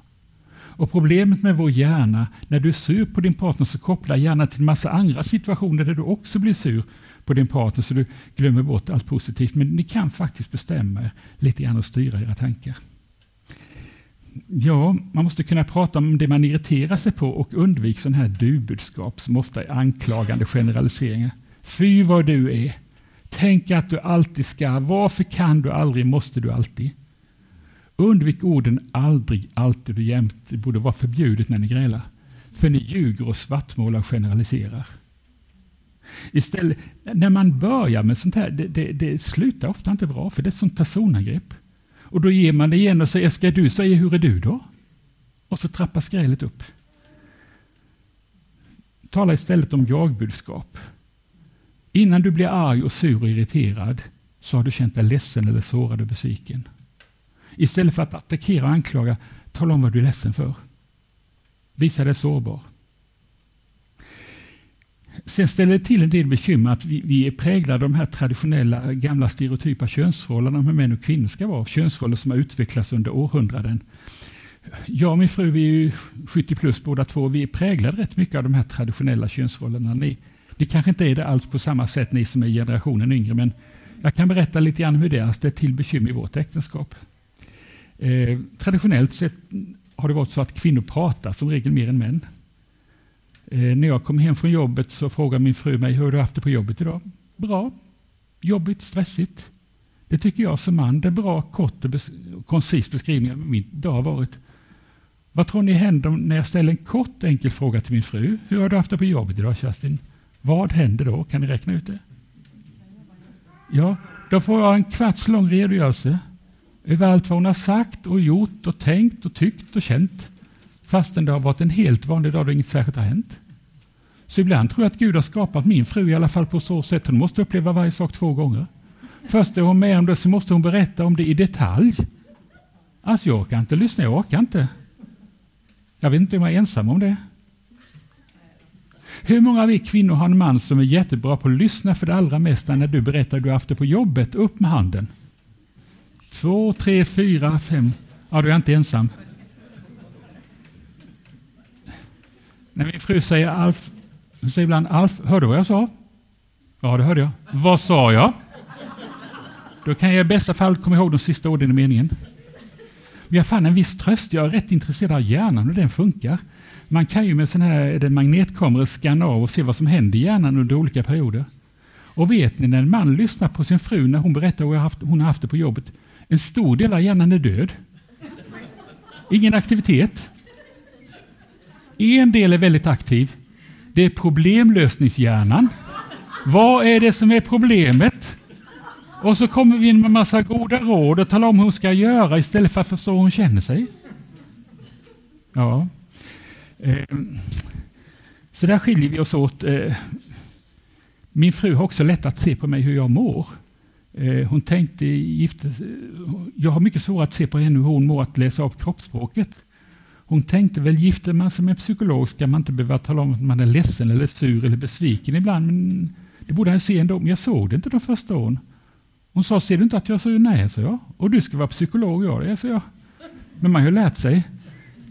Och problemet med vår hjärna, när du är sur på din partner så kopplar hjärnan till en massa andra situationer där du också blir sur på din partner så du glömmer bort allt positivt. Men ni kan faktiskt bestämma lite grann och styra era tankar. Ja, man måste kunna prata om det man irriterar sig på och undvika sådana här du-budskap som ofta är anklagande generaliseringar. Fy vad du är. Tänk att du alltid ska. Varför kan du aldrig, måste du alltid? Undvik orden aldrig, alltid och jämt. Det borde vara förbjudet när ni grälar. För ni ljuger och svartmålar och generaliserar. Istället, när man börjar med sånt här, det slutar ofta inte bra. För det är ett sånt personangrepp. Och då ger man det igen och säger, ska du säga, hur är du då? Och så trappas grälet upp. Tala istället om jagbudskap. Innan du blir arg och sur och irriterad så har du känt dig ledsen eller sårad och besviken. Istället för att attackera och anklaga, tala om vad du är ledsen för. Visa dig sårbar. Sen ställer det till en del bekymmer att vi är präglade av de här traditionella gamla stereotypa könsrollerna med män och kvinnor ska vara. Könsroller som har utvecklats under århundraden. Jag och min fru, vi är ju 70 plus båda två. Vi är präglade rätt mycket av de här traditionella könsrollerna. Ni kanske inte är det alls på samma sätt, ni som är generationen yngre. Men jag kan berätta lite grann hur det är till bekymmer i vårt äktenskap. Traditionellt sett har det varit så att kvinnor pratar som regel mer än män. När jag kom hem från jobbet så frågade min fru mig, hur har du haft det på jobbet idag? Bra, jobbigt, stressigt. Det tycker jag som man, det är bra, kort och koncis beskrivning av min dag har varit. Vad tror ni händer när jag ställer en kort enkel fråga till min fru? Hur har du haft det på jobbet idag, Kerstin? Vad händer då? Kan ni räkna ut det? Ja, då får jag en kvarts lång redogörelse över allt vad hon har sagt och gjort och tänkt och tyckt och känt. Fastän det har varit en helt vanlig dag då inget särskilt har hänt. Så ibland tror jag att Gud har skapat min fru i alla fall på så sätt. Hon måste uppleva varje sak två gånger. Först är hon med om det så måste hon berätta om det i detalj. Alltså jag orkar inte lyssna, jag orkar inte. Jag vet inte om jag är ensam om det. Hur många av er kvinnor har en man som är jättebra på att lyssna för det allra mesta när du berättar att du har haft det på jobbet? Upp med handen. 2, 3, 4, 5. Ja, du är inte ensam. När min fru säger Alf, hon säger ibland Alf, hörde du vad jag sa? Ja, det hörde jag. Vad sa jag? Då kan jag i bästa fall komma ihåg de sista orden i meningen. Men jag fann en viss tröst. Jag är rätt intresserad av hjärnan och den funkar. Man kan ju med sån här magnetkamera skanna av och se vad som händer i hjärnan under olika perioder. Och vet ni, när en man lyssnar på sin fru när hon berättar att hon har haft det på jobbet, en stor del av hjärnan är död. Ingen aktivitet. En del är väldigt aktiv. Det är problemlösningshjärnan. Vad är det som är problemet? Och så kommer vi in med massa goda råd och talar om hur hon ska göra istället för att förstå hur hon känner sig. Ja. Så där skiljer vi oss åt. Min fru har också lätt att se på mig hur jag mår. Hon tänkte jag har mycket svårt att se på henne hur hon mår, att läsa av kroppsspråket. Hon tänkte väl, gifter man som är psykolog ska man inte behöva tala om att man är ledsen eller sur eller besviken ibland, men det borde han se ändå. Men jag såg det inte de första åren. Hon sa, ser du inte att jag säger nej, sa jag. Och du ska vara psykolog, ja, sa jag. Men man har ju lärt sig.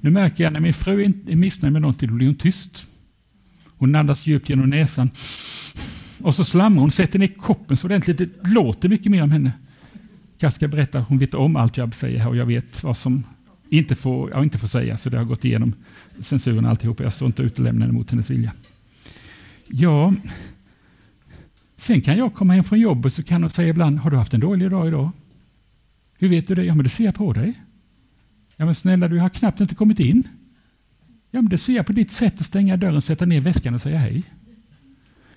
Nu märker jag när min fru är missnöjd med någonting, då blir hon tyst. Hon andas djupt genom näsan. Och så slamrar hon, sätter ner koppen så ordentligt. Det låter mycket mer om henne. Kaska berättar, hon vet om allt jag säger här och jag vet vad som inte får säga. Så det har gått igenom censuren alltihop. Jag står inte utelämnande mot hennes vilja. Ja, sen kan jag komma hem från jobbet så kan hon säga ibland, har du haft en dålig dag idag? Hur vet du det? Ja, men det ser jag på dig. Ja, men snälla, du har knappt inte kommit in. Ja, men det ser jag på ditt sätt att stänga dörren, sätta ner väskan och säga hej.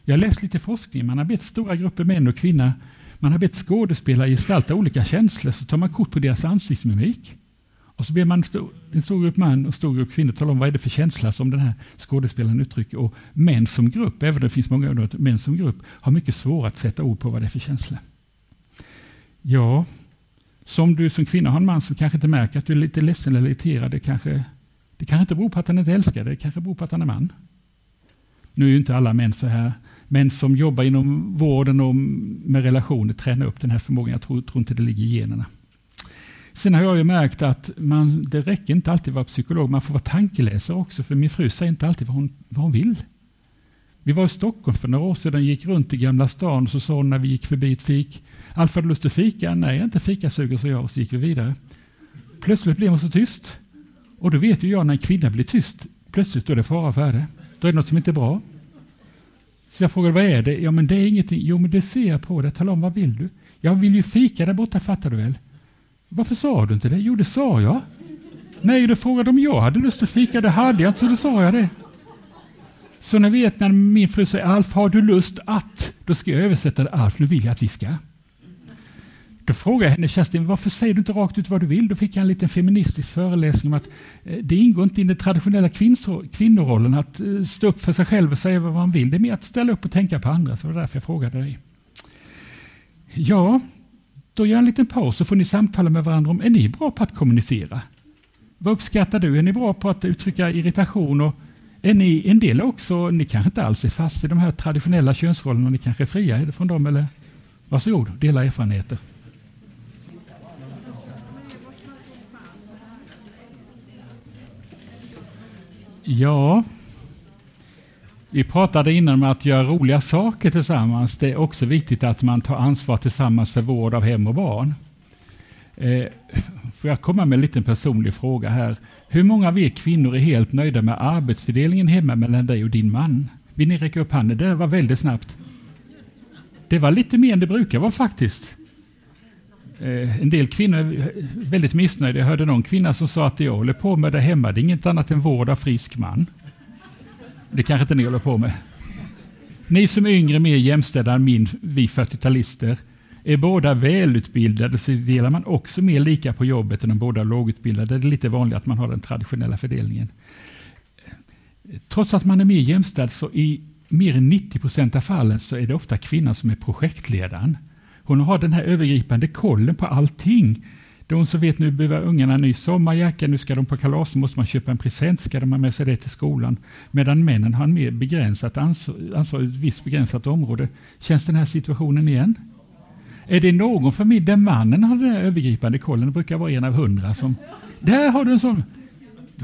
Jag läste lite forskning. Man har bett stora grupper män och kvinnor. Man har bett skådespelare gestalta olika känslor. Så tar man kort på deras ansiktsmimik. Och så ber man en stor grupp man och stor grupp kvinnor tala om vad är det för känsla som den här skådespelaren uttrycker. Och män som grupp, även om det finns många andra, män som grupp har mycket svårt att sätta ord på vad det är för känsla. Ja, som du som kvinna har en man som kanske inte märker att du är lite ledsen eller irriterad. Det kanske inte beror på att han inte älskar det. Det kanske beror på att han är man. Nu är ju inte alla män så här. Män som jobbar inom vården och med relationer tränar upp den här förmågan. Jag tror inte det ligger i generna. Sen har jag ju märkt att det räcker inte alltid att vara psykolog. Man får vara tankeläsare också. För min fru säger inte alltid vad hon vill. Vi var i Stockholm för några år sedan. Gick runt i Gamla stan. Så sa hon när vi gick förbi ett fik. Allt vad du lust att fika? Nej, jag är inte fikasuger, så jag. Och så gick vi vidare. Plötsligt blev hon så tyst. Och då vet ju jag när en kvinna blir tyst. Plötsligt då är det fara färde. Då är det något som inte är bra. Så jag frågade, vad är det? Ja, men det är ingenting. Jo, men det ser jag på det. Tala om, vad vill du? Jag vill ju fika där borta, fattar du väl? Varför sa du inte det? Jo, det sa jag. Nej, du frågade om jag hade lust att fika. Det hade jag inte, så då sa jag det. Så ni vet när min fru säger, Alf, har du lust att? Då ska jag översätta det. Alf, nu vill jag att vi ska. Då frågar jag henne, Kerstin, varför säger du inte rakt ut vad du vill? Då fick jag en liten feministisk föreläsning om att det ingår inte i den traditionella kvinnorollen att stå upp för sig själv och säga vad man vill. Det är mer att ställa upp och tänka på andra, så det var därför jag frågade dig. Ja, då gör en liten paus så får ni samtala med varandra om, är ni bra på att kommunicera? Vad uppskattar du? Är ni bra på att uttrycka irritation? Och är ni en del också, ni kanske inte alls är fast i de här traditionella könsrollerna och ni kanske är fria är det från dem eller? Varsågod, dela erfarenheter. Ja, vi pratade innan om att göra roliga saker tillsammans. Det är också viktigt att man tar ansvar tillsammans för vård av hem och barn. Får jag komma med en liten personlig fråga här. Hur många av er kvinnor är helt nöjda med arbetsfördelningen hemma mellan dig och din man? Vill ni räcka upp handen? Det var väldigt snabbt. Det var lite mer än det brukar vara faktiskt. En del kvinnor är väldigt missnöjda. Jag hörde någon kvinna som sa att jag håller på med det hemma. Det är inget annat än vård av frisk man. Det kanske inte ni håller på med. Ni som är yngre, mer jämställda än vi 40-talister, är båda välutbildade så delar man också mer lika på jobbet än de båda lågutbildade. Det är lite vanligt att man har den traditionella fördelningen. Trots att man är mer jämställd så i mer än 90% av fallen så är det ofta kvinnan som är projektledaren. Hon har den här övergripande kollen på allting. De som vet nu behöver ungarna en ny sommarjacka, nu ska de på kalas, så måste man köpa en present, ska de ha med sig det till skolan. Medan männen har en mer begränsat ansvar i ett visst begränsat område. Känns den här situationen igen? Är det någon familj där mannen har den här övergripande kollen? Det brukar vara en av 100 som... Där har du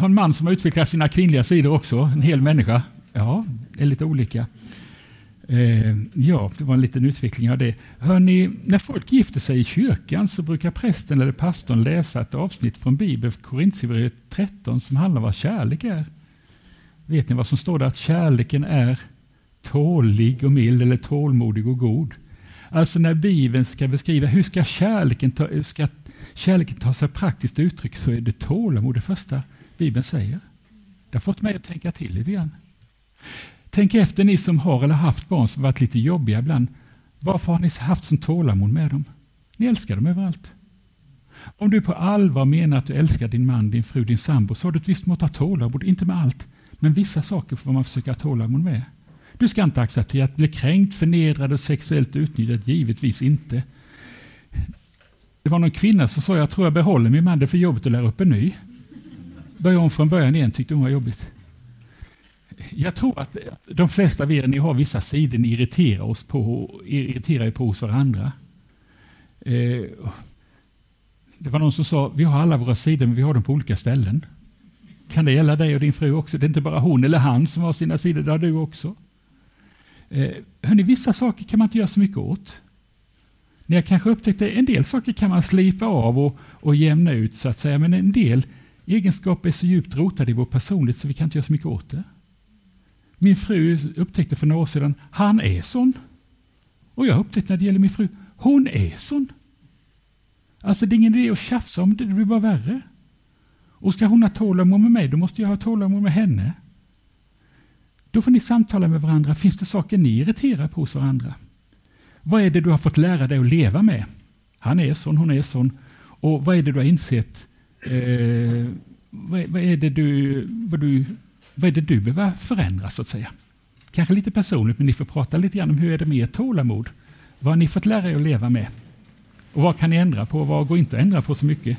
en man som har utvecklat sina kvinnliga sidor också. En hel människa. Ja, det är lite olika. Ja, det var en liten utveckling av det. Hör ni, när folk gifter sig i kyrkan så brukar prästen eller pastorn läsa ett avsnitt från Bibeln, Korinthierbrevet 13, som handlar om vad kärlek är. Vet ni vad som står där? Att kärleken är tålig och mild eller tålmodig och god. Alltså när Bibeln ska beskriva hur ska kärleken ta sig praktiskt uttryck så är det tålamod det första Bibeln säger. Det har fått mig att tänka till lite grann. Tänk efter ni som har eller haft barn som varit lite jobbiga ibland. Varför har ni haft sån tålamod med dem? Ni älskar dem överallt. Om du på allvar menar att du älskar din man, din fru, din sambo så har du ett visst mått av tålamod. Inte med allt, men vissa saker får man försöka tålamod med. Du ska inte acceptera att bli kränkt, förnedrad och sexuellt utnyttjad. Givetvis inte. Det var någon kvinna som sa jag tror jag behåller min man, det är för jobbigt att lära upp en ny. Började om från början igen, tyckte hon var jobbigt. Jag tror att de flesta av er, ni har vissa sidor, ni irriterar er på hos varandra. Det var någon som sa, vi har alla våra sidor men vi har dem på olika ställen. Kan det gälla dig och din fru också? Det är inte bara hon eller han som har sina sidor, det har du också. Hörrni, vissa saker kan man inte göra så mycket åt. När jag kanske upptäckte, en del saker kan man slipa av och jämna ut så att säga. Men en del egenskaper är så djupt rotade i vår personlighet så vi kan inte göra så mycket åt det. Min fru upptäckte för några år sedan, han är sån. Och jag upptäckte när det gäller min fru, hon är sån. Alltså det är ingen idé att tjafsa om det, det blir bara värre. Och ska hon ha tålamod med mig, då måste jag ha tålamod med henne. Då får ni samtala med varandra. Finns det saker ni irriterar på hos varandra? Vad är det du har fått lära dig att leva med? Han är sån, hon är sån. Och vad är det du har insett? Vad är det du behöver förändra så att säga? Kanske lite personligt, men ni får prata lite grann om hur är det med er tålamod? Vad har ni fått lära er att leva med? Och vad kan ni ändra på? Vad går inte att ändra på så mycket?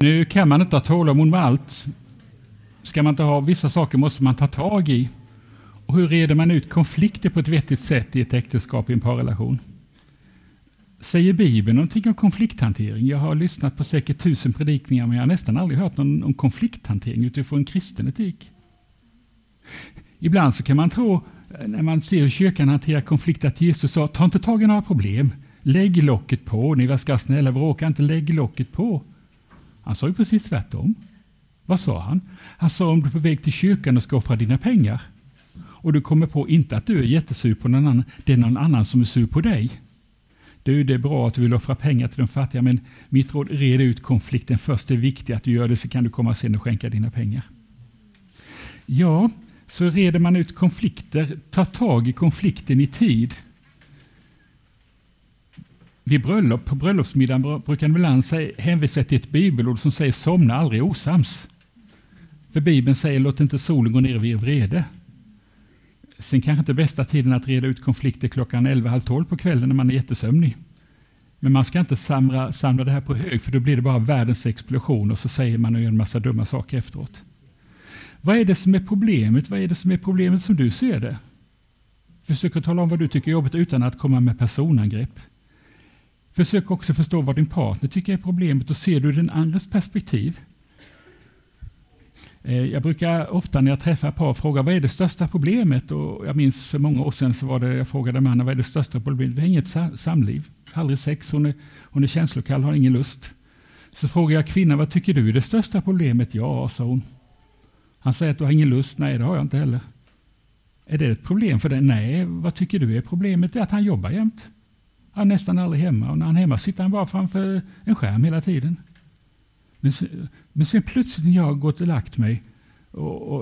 Nu kan man inte ha tålamod med allt. Ska man inte ha vissa saker måste man ta tag i. Och hur reder man ut konflikter på ett vettigt sätt i ett äktenskap i en parrelation? Säger Bibeln någonting om konflikthantering? Jag har lyssnat på säkert 1000 predikningar men jag har nästan aldrig hört någon om konflikthantering utifrån kristen etik. Ibland så kan man tro när man ser hur kyrkan hanterar konflikt att Jesus sa ta inte tag i några problem. Lägg locket på. Ni var ska snälla bråka inte lägg locket på. Han sa ju precis tvärtom. Vad sa han? Han sa om du är på väg till kyrkan och ska offra dina pengar och du kommer på inte att du är jättesur på någon annan, det är någon annan som är sur på dig. Du, det är bra att du vill offra pengar till de fattiga men mitt råd reda ut konflikten först, det är viktigt att du gör det så kan du komma sen och skänka dina pengar. Ja, så reder man ut konflikter, tar tag i konflikten i tid. Vid bröllop, på bröllopsmiddagen brukar ibland hänvisa till ett bibelord som säger somna aldrig osams. För Bibeln säger låt inte solen gå ner vid vrede. Sen kanske inte bästa tiden att reda ut konflikter klockan 11:30 på kvällen när man är jättesömnig. Men man ska inte samla det här på hög för då blir det bara världens explosion och så säger man och gör en massa dumma saker efteråt. Vad är det som är problemet? Vad är det som är problemet som du ser det? Försök att tala om vad du tycker är jobbigt utan att komma med personangrepp. Försök också förstå vad din partner tycker är problemet och ser du den andres perspektiv. Jag brukar ofta när jag träffar par fråga vad är det största problemet? Och jag minns för många år sedan så var det jag frågade mannen vad är det största problemet? Vi har inget samliv, aldrig sex, hon är känslokall, har ingen lust. Så frågar jag kvinnan vad tycker du är det största problemet? Ja, sa hon. Han säger att du har ingen lust, nej det har jag inte heller. Är det ett problem för dig? Nej, vad tycker du är problemet? Det är att han jobbar jämt. Han är nästan aldrig hemma och när han är hemma sitter han bara framför en skärm hela tiden. Men sen plötsligt när jag har gått och lagt mig,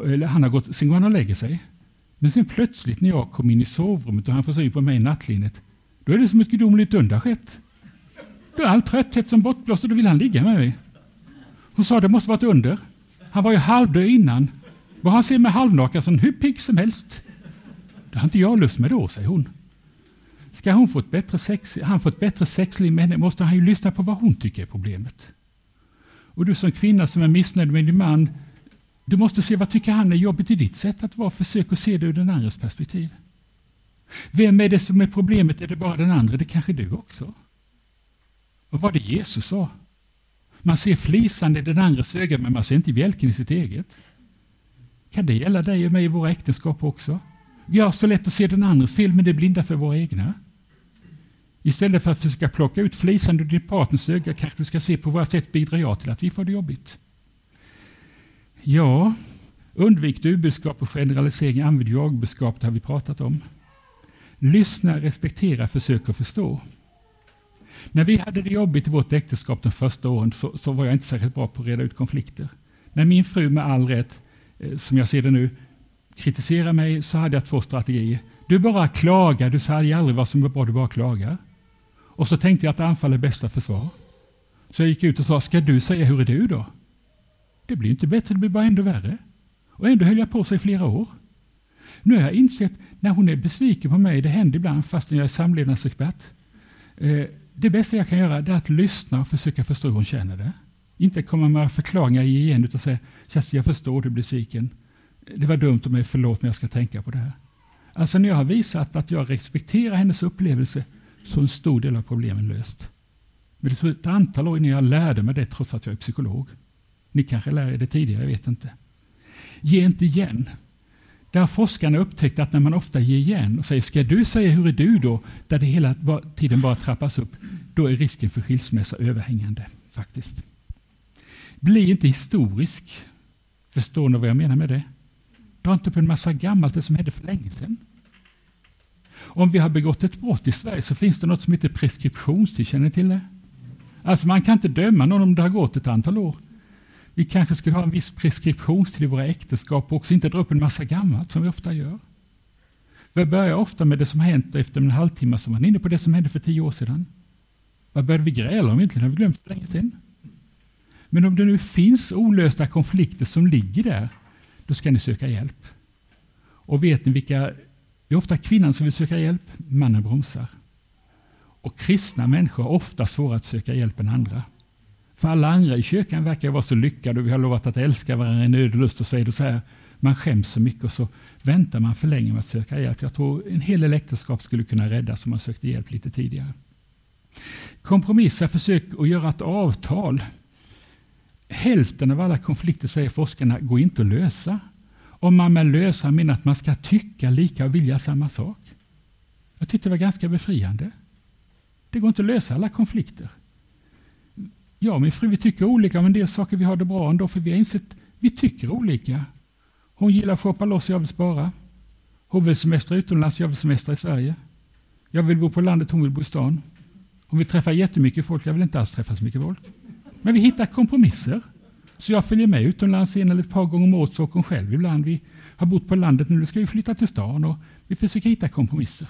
eller han har gått, sen går han och lägger sig. Men sen plötsligt när jag kom in i sovrummet och han får syn på mig i nattlinnet, då är det som ett gudomligt underskett. Då är all trötthet som bortblåst och då vill han ligga med mig. Hon sa det måste vara ett under. Han var ju halvdöd innan. Vad han ser med halvnaka som hur pigg som helst. Det har inte jag lust med då, säger hon. Ska hon få ett bättre sex, han få ett bättre sexliv med henne måste han ju lyssna på vad hon tycker är problemet. Och du som kvinna som är missnöjd med din man, du måste se vad tycker han är jobbigt i ditt sätt att vara. Försök att se det ur den andres perspektiv. Vem är det som är problemet? Är det bara den andra? Det kanske du också. Och vad det Jesus sa? Man ser flisande i den andres öga men man ser inte bjälken i sitt eget. Kan det gälla dig och mig i våra äktenskap också? Vi har så lätt att se den andres fel men det är blinda för våra egna. Istället för att försöka plocka ut flisan ur din partners öga kanske du ska se på vad sätt bidrar jag till att vi får det jobbigt. Ja, undvik du-budskap och generalisering, använd jag-budskap, det har vi pratat om. Lyssna, respektera, försök att förstå. När vi hade det jobbigt i vårt äktenskap de första åren så var jag inte särskilt bra på att reda ut konflikter. När min fru med all rätt, som jag ser det nu, kritiserar mig så hade jag två strategier. Du bara klagar, du säger aldrig vad som är bra, du bara klagar. Och så tänkte jag att anfall är bästa försvar. Så jag gick ut och sa, ska du säga hur är du då? Det blir inte bättre, det blir bara ändå värre. Och ändå höll jag på sig i flera år. Nu har jag insett, när hon är besviken på mig, det händer ibland fastän jag är samlevnadsexpert. Det bästa jag kan göra är att lyssna och försöka förstå hur hon känner det. Inte komma med förklaringar igen utan säga, Kerstin, jag förstår du blir besviken. Det var dumt av mig, förlåt men jag ska tänka på det här. Alltså när jag har visat att jag respekterar hennes upplevelse så en stor del av problemen löst. Men det tog ett antal år innan jag lärde mig det trots att jag är psykolog. Ni kanske lärde det tidigare, jag vet inte. Ge inte igen. Där har forskarna upptäckt att när man ofta ger igen och säger, ska du säga hur är du då? Där det hela tiden bara trappas upp. Då är risken för skilsmässa överhängande faktiskt. Bli inte historisk. Förstår ni vad jag menar med det? Dra inte upp en massa gammalt, det som hände för länge sedan. Om vi har begått ett brott i Sverige så finns det något som heter preskriptionstid, känner ni till det? Alltså man kan inte döma någon om det har gått ett antal år. Vi kanske skulle ha en viss preskriptionstid i våra äktenskap och också inte dra upp en massa gammalt som vi ofta gör. Vi börjar ofta med det som hänt efter en halvtimme som man är inne på det som hände för 10 år sedan. Vad började vi gräla om egentligen? Har vi glömt länge sedan? Men om det nu finns olösta konflikter som ligger där, då ska ni söka hjälp. Och vet ni vilka... Det är ofta kvinnan som vill söka hjälp, mannen bromsar. Och kristna människor har ofta svårare att söka hjälp än andra. För alla andra i kyrkan verkar vara så lyckade och vi har lovat att älska varandra i nöd och lust och säger så här. Man skäms så mycket och så väntar man för länge med att söka hjälp. Jag tror en hel äktenskap skulle kunna räddas om man sökte hjälp lite tidigare. Kompromissa, försök att göra ett avtal. Hälften av alla konflikter, säger forskarna, går inte att lösa. Om man med lösa menar att man ska tycka lika och vilja samma sak. Jag tyckte det var ganska befriande. Det går inte att lösa alla konflikter. Ja, min fru, vi tycker olika om en del saker vi har det bra ändå. För vi har insett vi tycker olika. Hon gillar att shoppa loss, jag vill spara. Hon vill semestra utomlands, jag vill semestra i Sverige. Jag vill bo på landet, hon vill bo i stan. Hon vill träffa jättemycket folk, jag vill inte alls träffa så mycket folk. Men vi hittar kompromisser. Så jag följer med utomlands en eller ett par gånger om året så åker hon själv ibland. Vi har bott på landet nu, ska vi flytta till stan och vi försöker hitta kompromisser.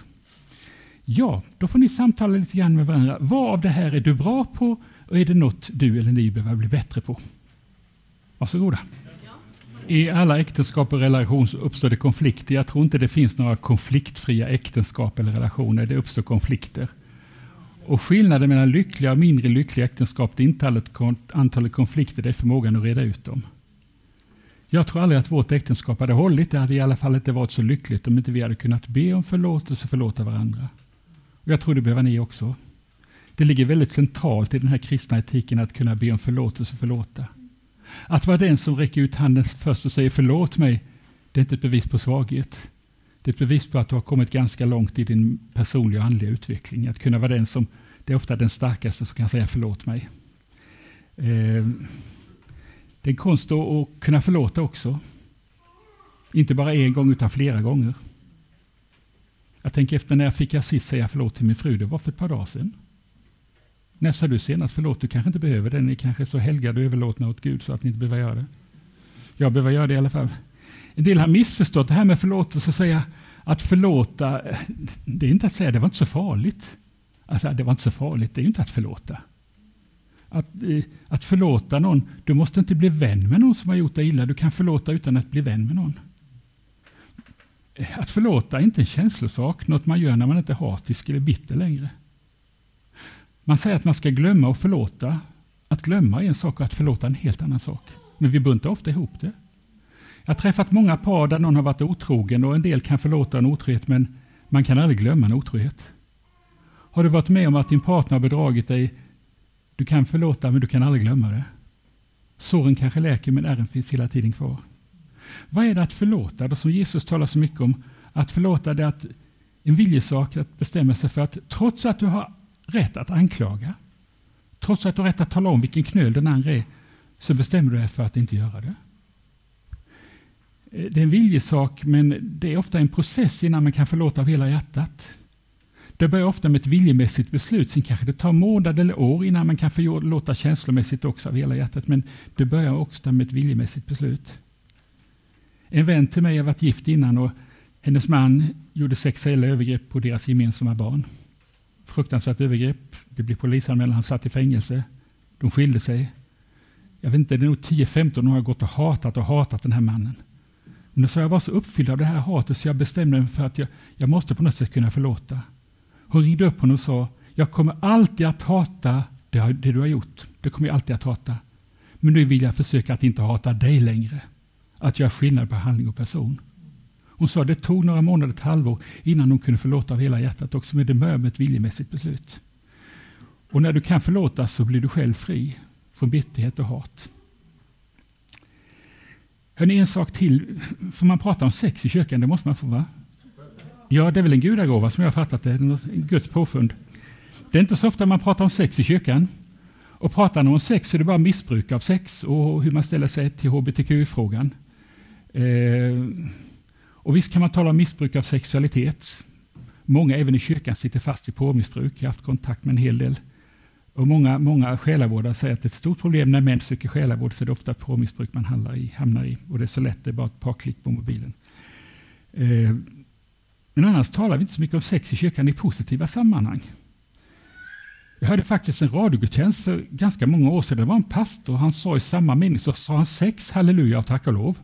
Ja, då får ni samtala lite grann med varandra. Vad av det här är du bra på och är det något du eller ni behöver bli bättre på? Varsågoda. I alla äktenskap och relationer uppstår det konflikter. Jag tror inte det finns några konfliktfria äktenskap eller relationer. Det uppstår konflikter. Och skillnaden mellan lyckliga och mindre lyckliga äktenskap, det är inte antalet konflikter, det är förmågan att reda ut dem. Jag tror aldrig att vårt äktenskap hade hållit, det hade i alla fall inte varit så lyckligt om inte vi hade kunnat be om förlåtelse och förlåta varandra. Och jag tror det behöver ni också. Det ligger väldigt centralt i den här kristna etiken att kunna be om förlåtelse och förlåta. Att vara den som räcker ut handen först och säger förlåt mig, det är inte ett bevis på svaghet. Det är ett bevis på att du har kommit ganska långt i din personliga och andliga utveckling. Att kunna vara den som, det är ofta den starkaste som kan säga förlåt mig. Det är en konst att kunna förlåta också. Inte bara en gång utan flera gånger. Jag tänker efter när jag fick sist säga förlåt till min fru, det var för ett par dagar sedan. När sa du senast förlåt, du kanske inte behöver det, ni kanske är så helgade och överlåtna åt Gud så att ni inte behöver göra det. Jag behöver göra det i alla fall. En del har missförstått det här med förlåtelse och säga att förlåta, det är inte att säga det var inte så farligt. Alltså det var inte så farligt, det är ju inte att förlåta. Att förlåta någon, du måste inte bli vän med någon som har gjort dig illa. Du kan förlåta utan att bli vän med någon. Att förlåta är inte en känslosak, något man gör när man inte är hatisk eller bitter längre. Man säger att man ska glömma och förlåta. Att glömma är en sak och att förlåta är en helt annan sak. Men vi buntar ofta ihop det. Jag har träffat många par där någon har varit otrogen och en del kan förlåta en otrohet men man kan aldrig glömma en otrohet. Har du varit med om att din partner har bedragit dig, du kan förlåta men du kan aldrig glömma det. Såren kanske läker men ärren finns hela tiden kvar. Vad är det att förlåta då som Jesus talar så mycket om? Att förlåta det är att en viljesak att bestämma sig för att trots att du har rätt att anklaga, trots att du har rätt att tala om vilken knöl den andra är, så bestämmer du dig för att inte göra det. Det är en viljesak men det är ofta en process innan man kan förlåta av hela hjärtat. Det börjar ofta med ett viljemässigt beslut. Sen kanske det tar månader eller år innan man kan förlåta känslomässigt också av hela hjärtat. Men det börjar också med ett viljemässigt beslut. En vän till mig har varit gift innan och hennes man gjorde sexuella övergrepp på deras gemensamma barn. Fruktansvärt övergrepp. Det blev polisanmälan, han satt i fängelse. De skilde sig. Jag vet inte, det är nog 10-15 år har gått och hatat den här mannen. Men så jag var så uppfylld av det här hatet så jag bestämde mig för att jag måste på något sätt kunna förlåta. Hon ringde upp honom och sa, jag kommer alltid att hata det du har gjort. Det kommer jag alltid att hata. Men nu vill jag försöka att inte hata dig längre. Att göra skillnad på handling och person. Hon sa att det tog några månader, ett halvår, innan hon kunde förlåta av hela hjärtat också, med det med ett viljemässigt beslut. Och när du kan förlåta så blir du själv fri från bitterhet och hat. Hörrni, en sak till. För man pratar om sex i kyrkan, det måste man få, va? Ja, det är väl en gudagåva som jag har fattat det. En Guds påfund. Det är inte så ofta man pratar om sex i kyrkan. Och pratar man om sex så är det bara missbruk av sex och hur man ställer sig till hbtq-frågan. Och visst kan man tala om missbruk av sexualitet. Många även i kyrkan sitter fast i påmissbruk. Jag har haft kontakt med en hel del. Och många själavårdare säger att det är ett stort problem när män söker själavård, så är det ofta påmissbruk man hamnar i. Och det är så lätt, det är bara ett par klick på mobilen. Men annars talar vi inte så mycket om sex i kyrkan i positiva sammanhang. Jag hörde faktiskt en radiogudstjänst för ganska många år sedan. Det var en pastor, han sa i samma mening, så sa han sex, halleluja och tack och lov.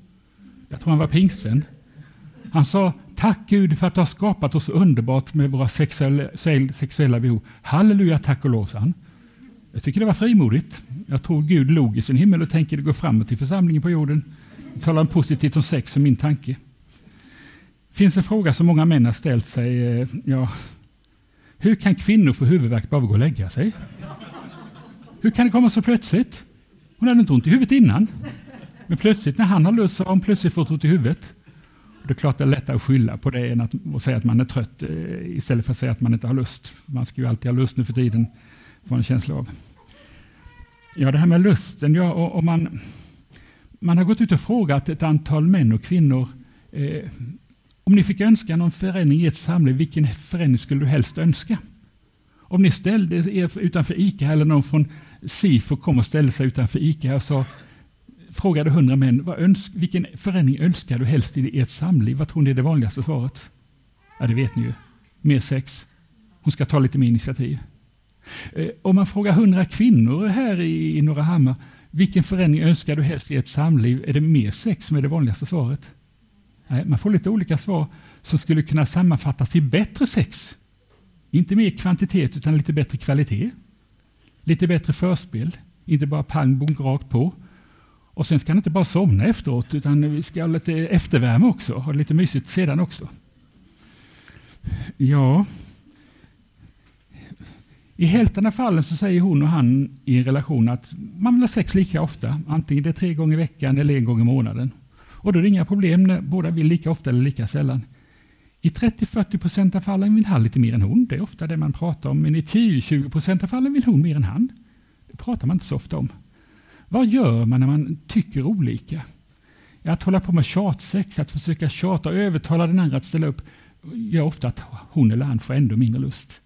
Jag tror han var pingstvän. Han sa, tack Gud för att du har skapat oss underbart med våra sexuella behov. Halleluja, tack och lov, sa han. Jag tycker det var frimodigt. Jag tror Gud log i sin himmel och tänker det går framåt till församlingen på jorden. Jag talar positivt om sex som min tanke. Finns en fråga som många män har ställt sig. Hur kan kvinnor få huvudvärk bara gå och lägga sig? Hur kan det komma så plötsligt? Hon hade inte ont i huvudet innan. Men plötsligt när han har lust så har hon plötsligt fått ont i huvudet. Det är klart det är lättare att skylla på det än att säga att man är trött istället för att säga att man inte har lust. Man ska ju alltid ha lust nu för tiden, får en känsla av. Ja, det här med lusten. Ja, och man har gått ut och frågat ett antal män och kvinnor. Om ni fick önska någon förändring i ett samhälle, vilken förändring skulle du helst önska? Om ni ställde er utanför Ica eller någon från SIF och kom och ställde sig utanför Ica och sa... Frågade 100 män, vilken förändring önskar du helst i ert samliv? Vad tror ni är det vanligaste svaret? Ja, det vet ni ju. Mer sex. Hon ska ta lite mer initiativ. Om man frågar 100 kvinnor här i Norra Hammar, vilken förändring önskar du helst i ert samliv? Är det mer sex som är det vanligaste svaret? Nej, man får lite olika svar som skulle kunna sammanfattas till bättre sex. Inte mer kvantitet utan lite bättre kvalitet. Lite bättre förspel. Inte bara pang, bong, rakt på. Och sen ska ni inte bara somna efteråt, utan vi ska ha lite eftervärme också. Ha lite mysigt sedan också. Ja. I hälften av fallen så säger hon och han i en relation att man vill ha sex lika ofta. Antingen det är 3 gånger i veckan eller 1 gång i månaden. Och då är det inga problem när båda vill lika ofta eller lika sällan. I 30-40% av fallen vill han lite mer än hon. Det är ofta det man pratar om. Men i 10-20% av fallen vill hon mer än han. Det pratar man inte så ofta om. Vad gör man när man tycker olika? Att hålla på med tjatsex, att försöka tjata och övertala den andra att ställa upp, gör ofta att hon eller han får ändå mindre lust.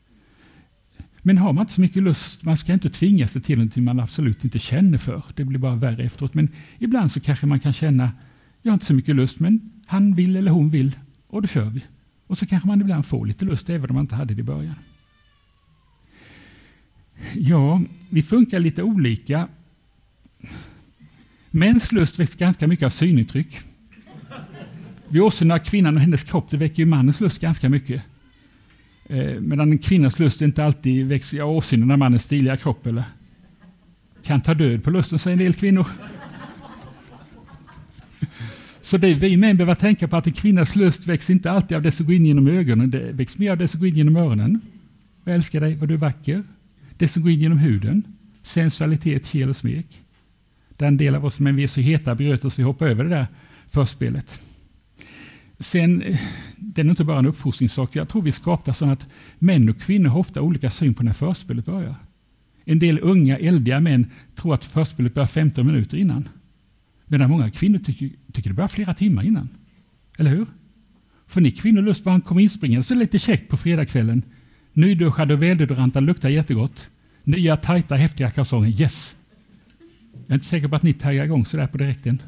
Men har man inte så mycket lust, man ska inte tvinga sig till någonting man absolut inte känner för. Det blir bara värre efteråt. Men ibland så kanske man kan känna, jag har inte så mycket lust, men han vill eller hon vill, och då kör vi. Och så kanske man ibland får lite lust, även om man inte hade det i början. Ja, vi funkar lite olika. Mäns lust väcks ganska mycket av synintryck. Vid åsynen av kvinnan och hennes kropp, det väcker ju mannens lust ganska mycket. Medan en kvinnas lust inte alltid väcks av åsynen av mannens stiliga kropp. Eller kan ta död på lusten, säger en del kvinnor. Så det vi män behöver tänka på, att en kvinnas lust väcks inte alltid av det som går in genom ögonen. Det väcks mer av det som går in genom öronen. Jag älskar dig, vad du är vacker. Det som går in genom huden. Sensualitet, kel och smek. Den del av oss som är så heta bröt oss, vi hoppar över det där förspelet. Sen, det är inte bara en uppfostringssak. Jag tror vi skapar så att män och kvinnor har ofta olika syn på när förspelet börjar. En del unga, eldiga män tror att förspelet börjar 15 minuter innan. Medan många kvinnor tycker det börjar flera timmar innan. Eller hur? För ni kvinnor lust bara kommer inspringande så är det lite käckt på fredagskvällen. Nyduschade och väldedoranta, luktar jättegott. Nya, tajta, häftiga kalsonger. Yes! Jag är inte säker på att ni taggar igång så där på direkten.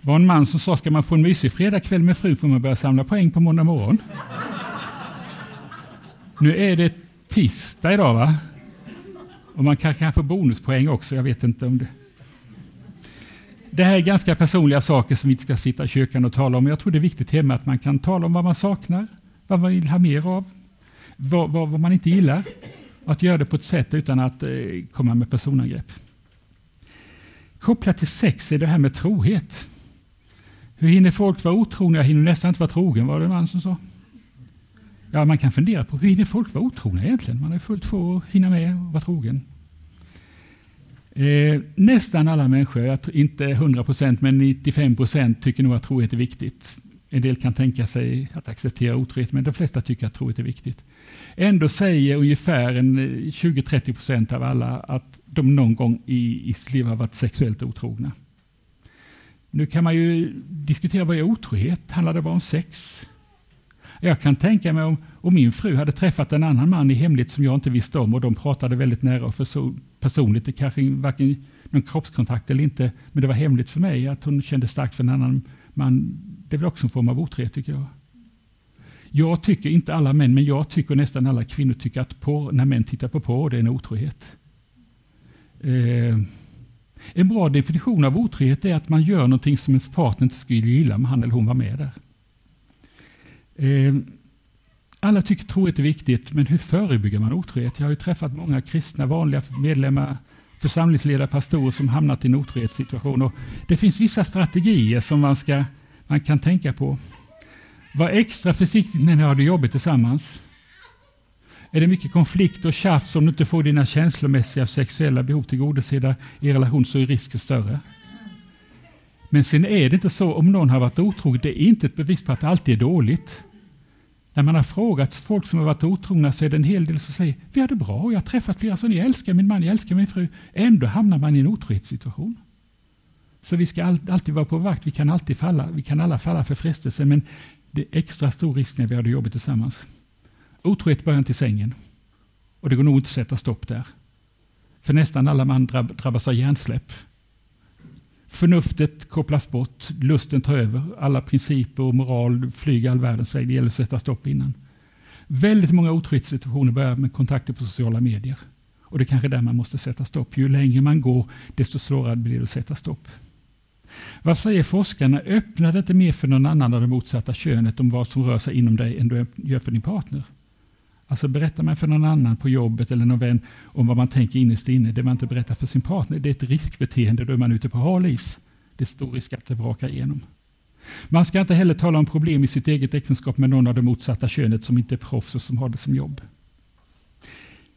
Det var en man som sa, ska man få en mysig fredagkväll med fru får man börja samla poäng på måndag morgon. Nu är det tisdag idag, va? Och man kan få bonuspoäng också, jag vet inte om det. Det här är ganska personliga saker som vi inte ska sitta i kyrkan och tala om. Jag tror det är viktigt hemma att man kan tala om vad man saknar, vad man vill ha mer av, vad man inte gillar. Att göra det på ett sätt utan att komma med personangrepp. Kopplat till sex är det här med trohet. Hur hinner folk vara otrogna? Jag hinner nästan inte vara trogen, var det en man som sa. Ja, man kan fundera på hur hinner folk vara otrogna egentligen? Man är fullt få att hinna med och vara trogen. Nästan alla människor, jag inte 100%, men 95% tycker nog att trohet är viktigt. En del kan tänka sig att acceptera otrohet, men de flesta tycker att trohet är viktigt. Ändå säger ungefär 20-30% av alla att de någon gång i sitt liv har varit sexuellt otrogna. Nu kan man ju diskutera vad är otrohet. Handlar det bara om sex? Jag kan tänka mig om min fru hade träffat en annan man i hemlighet som jag inte visste om, och de pratade väldigt nära och personligt. Det kanske varken någon kroppskontakt eller inte, men det var hemligt för mig att hon kände starkt för en annan man. Det är väl också en form av otrohet, tycker jag. Jag tycker inte alla män, men jag tycker nästan alla kvinnor tycker att när män tittar på porr, det är en otrohet. En bra definition av otrohet är att man gör någonting som ens partner inte skulle gilla, men han eller hon var med där. Alla tycker trohet är viktigt, men hur förebygger man otrohet? Jag har ju träffat många kristna, vanliga medlemmar, församlingsledare, pastorer som hamnat i en otrohetssituation. Och det finns vissa strategier som man kan tänka på. Var extra försiktig när ni har det jobbigt tillsammans. Är det mycket konflikt och tjafs om du inte får dina känslomässiga och sexuella behov tillgodosedda i relation, så är risken större. Men sen är det inte så om någon har varit otrogen. Det är inte ett bevis på att det alltid är dåligt. När man har frågat folk som har varit otrogna så är det en hel del som säger vi har det bra och jag har träffat flera som jag älskar min man, jag älskar min fru. Ändå hamnar man i en otrohetssituation. Så vi ska alltid vara på vakt. Vi kan alltid falla. Vi kan alla falla för frestelsen, men det är extra stor risk när vi har det jobbigt tillsammans. Otrohet börjar till sängen. Och det går nog inte att sätta stopp där. För nästan alla man drabbas av hjärnsläpp. Förnuftet kopplas bort. Lusten tar över. Alla principer och moral flyger all världens väg. Det gäller att sätta stopp innan. Väldigt många otrohetssituationer börjar med kontakter på sociala medier. Och det är kanske där man måste sätta stopp. Ju längre man går, desto svårare blir det att sätta stopp. Vad säger forskarna? Öppna det inte mer för någon annan av det motsatta könet om vad som rör sig inom dig än du gör för din partner. Alltså berättar man för någon annan på jobbet eller någon vän om vad man tänker innerst inne, det man inte berättar för sin partner, det är ett riskbeteende, då är man ute på halis. Det är stor risk att det brakar igenom. Man ska inte heller tala om problem i sitt eget äktenskap med någon av det motsatta könet som inte är proffs och som har det som jobb.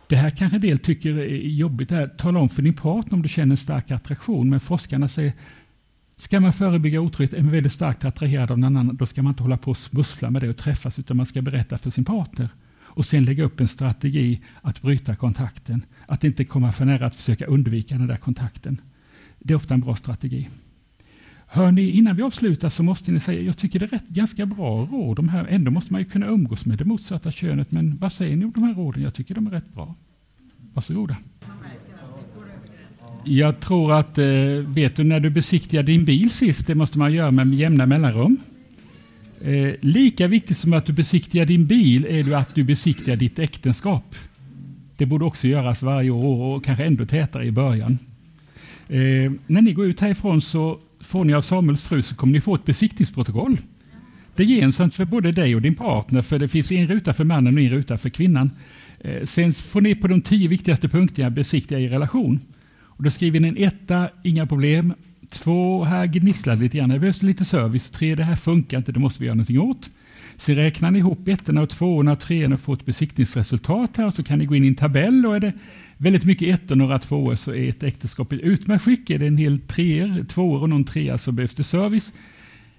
Det här kanske en del tycker är jobbigt. Tala om för din partner om du känner en stark attraktion, men forskarna säger ska man förebygga otrohet, är man väldigt starkt attraherad av någon annan, då ska man inte hålla på och smussla med det och träffas, utan man ska berätta för sin partner. Och sen lägga upp en strategi att bryta kontakten. Att inte komma för nära, att försöka undvika den där kontakten. Det är ofta en bra strategi. Hör ni, innan vi avslutar så måste ni säga, jag tycker det är ganska bra råd. De här, ändå måste man ju kunna umgås med det motsatta könet, men vad säger ni om de här råden? Jag tycker de är rätt bra. Varsågoda. Jag tror att, vet du, när du besiktigar din bil sist, det måste man göra med jämna mellanrum. Lika viktigt som att du besiktigar din bil är ju att du besiktigar ditt äktenskap. Det borde också göras varje år och kanske ändå tätare i början. När ni går ut härifrån så får ni av Samuels fru, så kommer ni få ett besiktningsprotokoll. Det är gemensamt för både dig och din partner, för det finns en ruta för mannen och en ruta för kvinnan. Sen får ni på de 10 viktigaste punkterna besiktiga i relation. Och då skriver ni en 1, inga problem. 2, här gnisslar lite grann, det behövs lite service. 3, det här funkar inte, det måste vi göra någonting åt. Sen räknar ni ihop 1:orna och 2:orna och 3:orna och får ett besiktningsresultat här. Och så kan ni gå in i en tabell, och är det väldigt mycket 1:or och några 2:or så är ett äktenskap utmärkt skick. Är det en hel 3:or, 2:or och någon 3:a så behövs det service.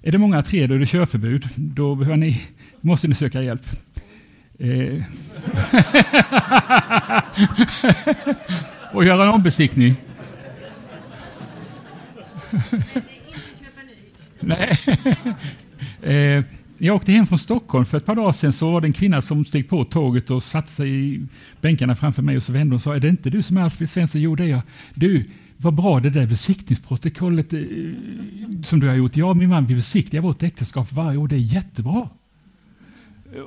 Är det många 3:or och det körförbud, då behöver ni, måste ni söka hjälp. Och göra en ombesiktning. Nej. Jag åkte hem från Stockholm för ett par dagar sedan, så var det en kvinna som steg på tåget och satt sig i bänkarna framför mig, och så vände hon och sa, är det inte du som är Alfred Svensson? Så gjorde jag. Du, vad bra det där besiktningsprotokollet som du har gjort. Jag och min man, vi besiktigar vårt äktenskap varje år, det är jättebra.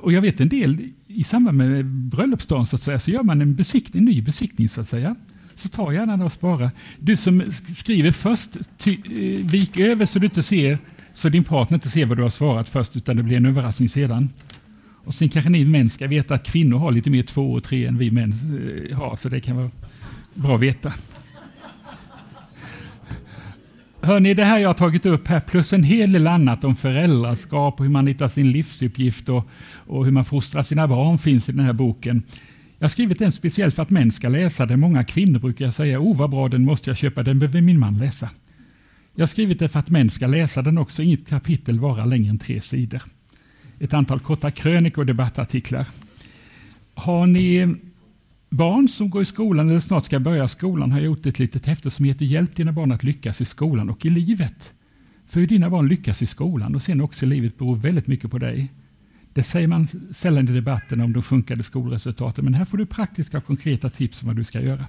Och jag vet en del, i samband med bröllopsdagen så att säga, så gör man en ny besiktning så att säga. Så tar jag den och sparar. Du som skriver först, vik över så du inte ser, så din partner inte ser vad du har svarat först, utan det blir en överraskning sedan. Och sen kanske ni män ska veta att kvinnor har lite mer 2 och 3 än vi män har, så det kan vara bra att veta. Hörrni, det här jag har tagit upp här, plus en hel del annat om föräldraskap och hur man hittar sin livsuppgift och hur man fostrar sina barn finns i den här boken. Jag har skrivit den speciellt för att män ska läsa den. Många kvinnor brukar säga, vad bra, den måste jag köpa, den behöver min man läsa. Jag har skrivit det för att män ska läsa den också, inget kapitel vara längre än 3 sidor. Ett antal korta krönikor och debattartiklar. Har ni barn som går i skolan eller snart ska börja skolan, har jag gjort ett litet häfte som heter Hjälp dina barn att lyckas i skolan och i livet. För hur dina barn lyckas i skolan och sen också i livet beror väldigt mycket på dig. Det säger man sällan i debatten om de sjunkande skolresultaten, men här får du praktiska och konkreta tips om vad du ska göra.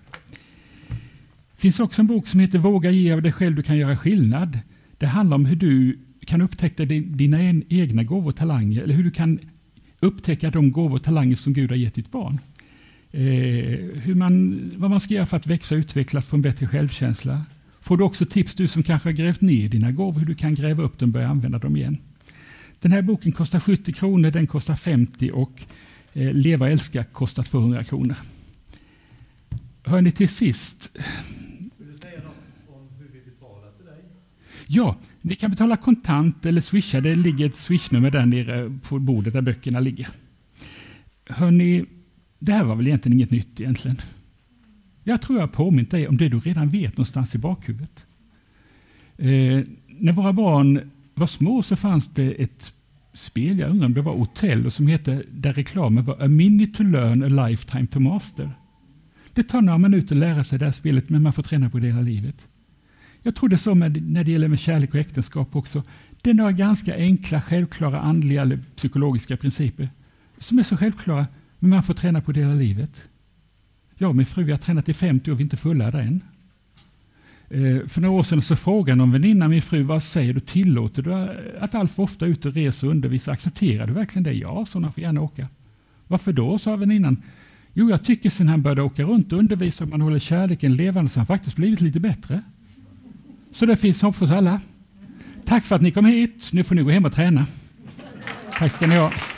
Det finns också en bok som heter Våga ge av dig själv, du kan göra skillnad. Det handlar om hur du kan upptäcka dina egna gåvor och talanger, eller hur du kan upptäcka de gåvor och talanger som Gud har gett ditt barn. Vad man ska göra för att växa och utvecklas, få en bättre självkänsla. Får du också tips, du som kanske har grävt ner dina gåvor, hur du kan gräva upp dem och börja använda dem igen. Den här boken kostar 70 kronor, den kostar 50 och Leva och älska kostar 200 kronor. Hör ni till sist? Vill du säga något om hur vi betalar till dig? Ja, ni kan betala kontant eller swisha. Det ligger ett swishnummer där nere på bordet där böckerna ligger. Hör ni, det här var väl egentligen inget nytt egentligen. Jag tror jag påminner dig om det du redan vet någonstans i bakhuvudet. När våra barn var små så fanns det ett spel, jag undrar om det var Hotel, som hette, där reklamen var A Minute to Learn, A Lifetime to Master. Det tar några minuter att lära sig det här spelet, men man får träna på det hela livet. Jag tror det så när det gäller med kärlek och äktenskap också. Det är några ganska enkla, självklara, andliga eller psykologiska principer som är så självklara, men man får träna på det hela livet. Jag och min fru har tränat i 50 och vi är inte fullärda än. För några år sedan så frågade någon väninna min fru, vad säger du, tillåter du att Alf ofta ute och reser och undervisar, accepterar du verkligen det? Ja, sådana får gärna åka. Varför då, sa väninnan. Jo, jag tycker sen han började åka runt och undervisa om man håller kärleken levande så han faktiskt blivit lite bättre. Så det finns hopp för oss alla. Tack för att ni kom hit, nu får ni gå hem och träna. Tack ska ni ha.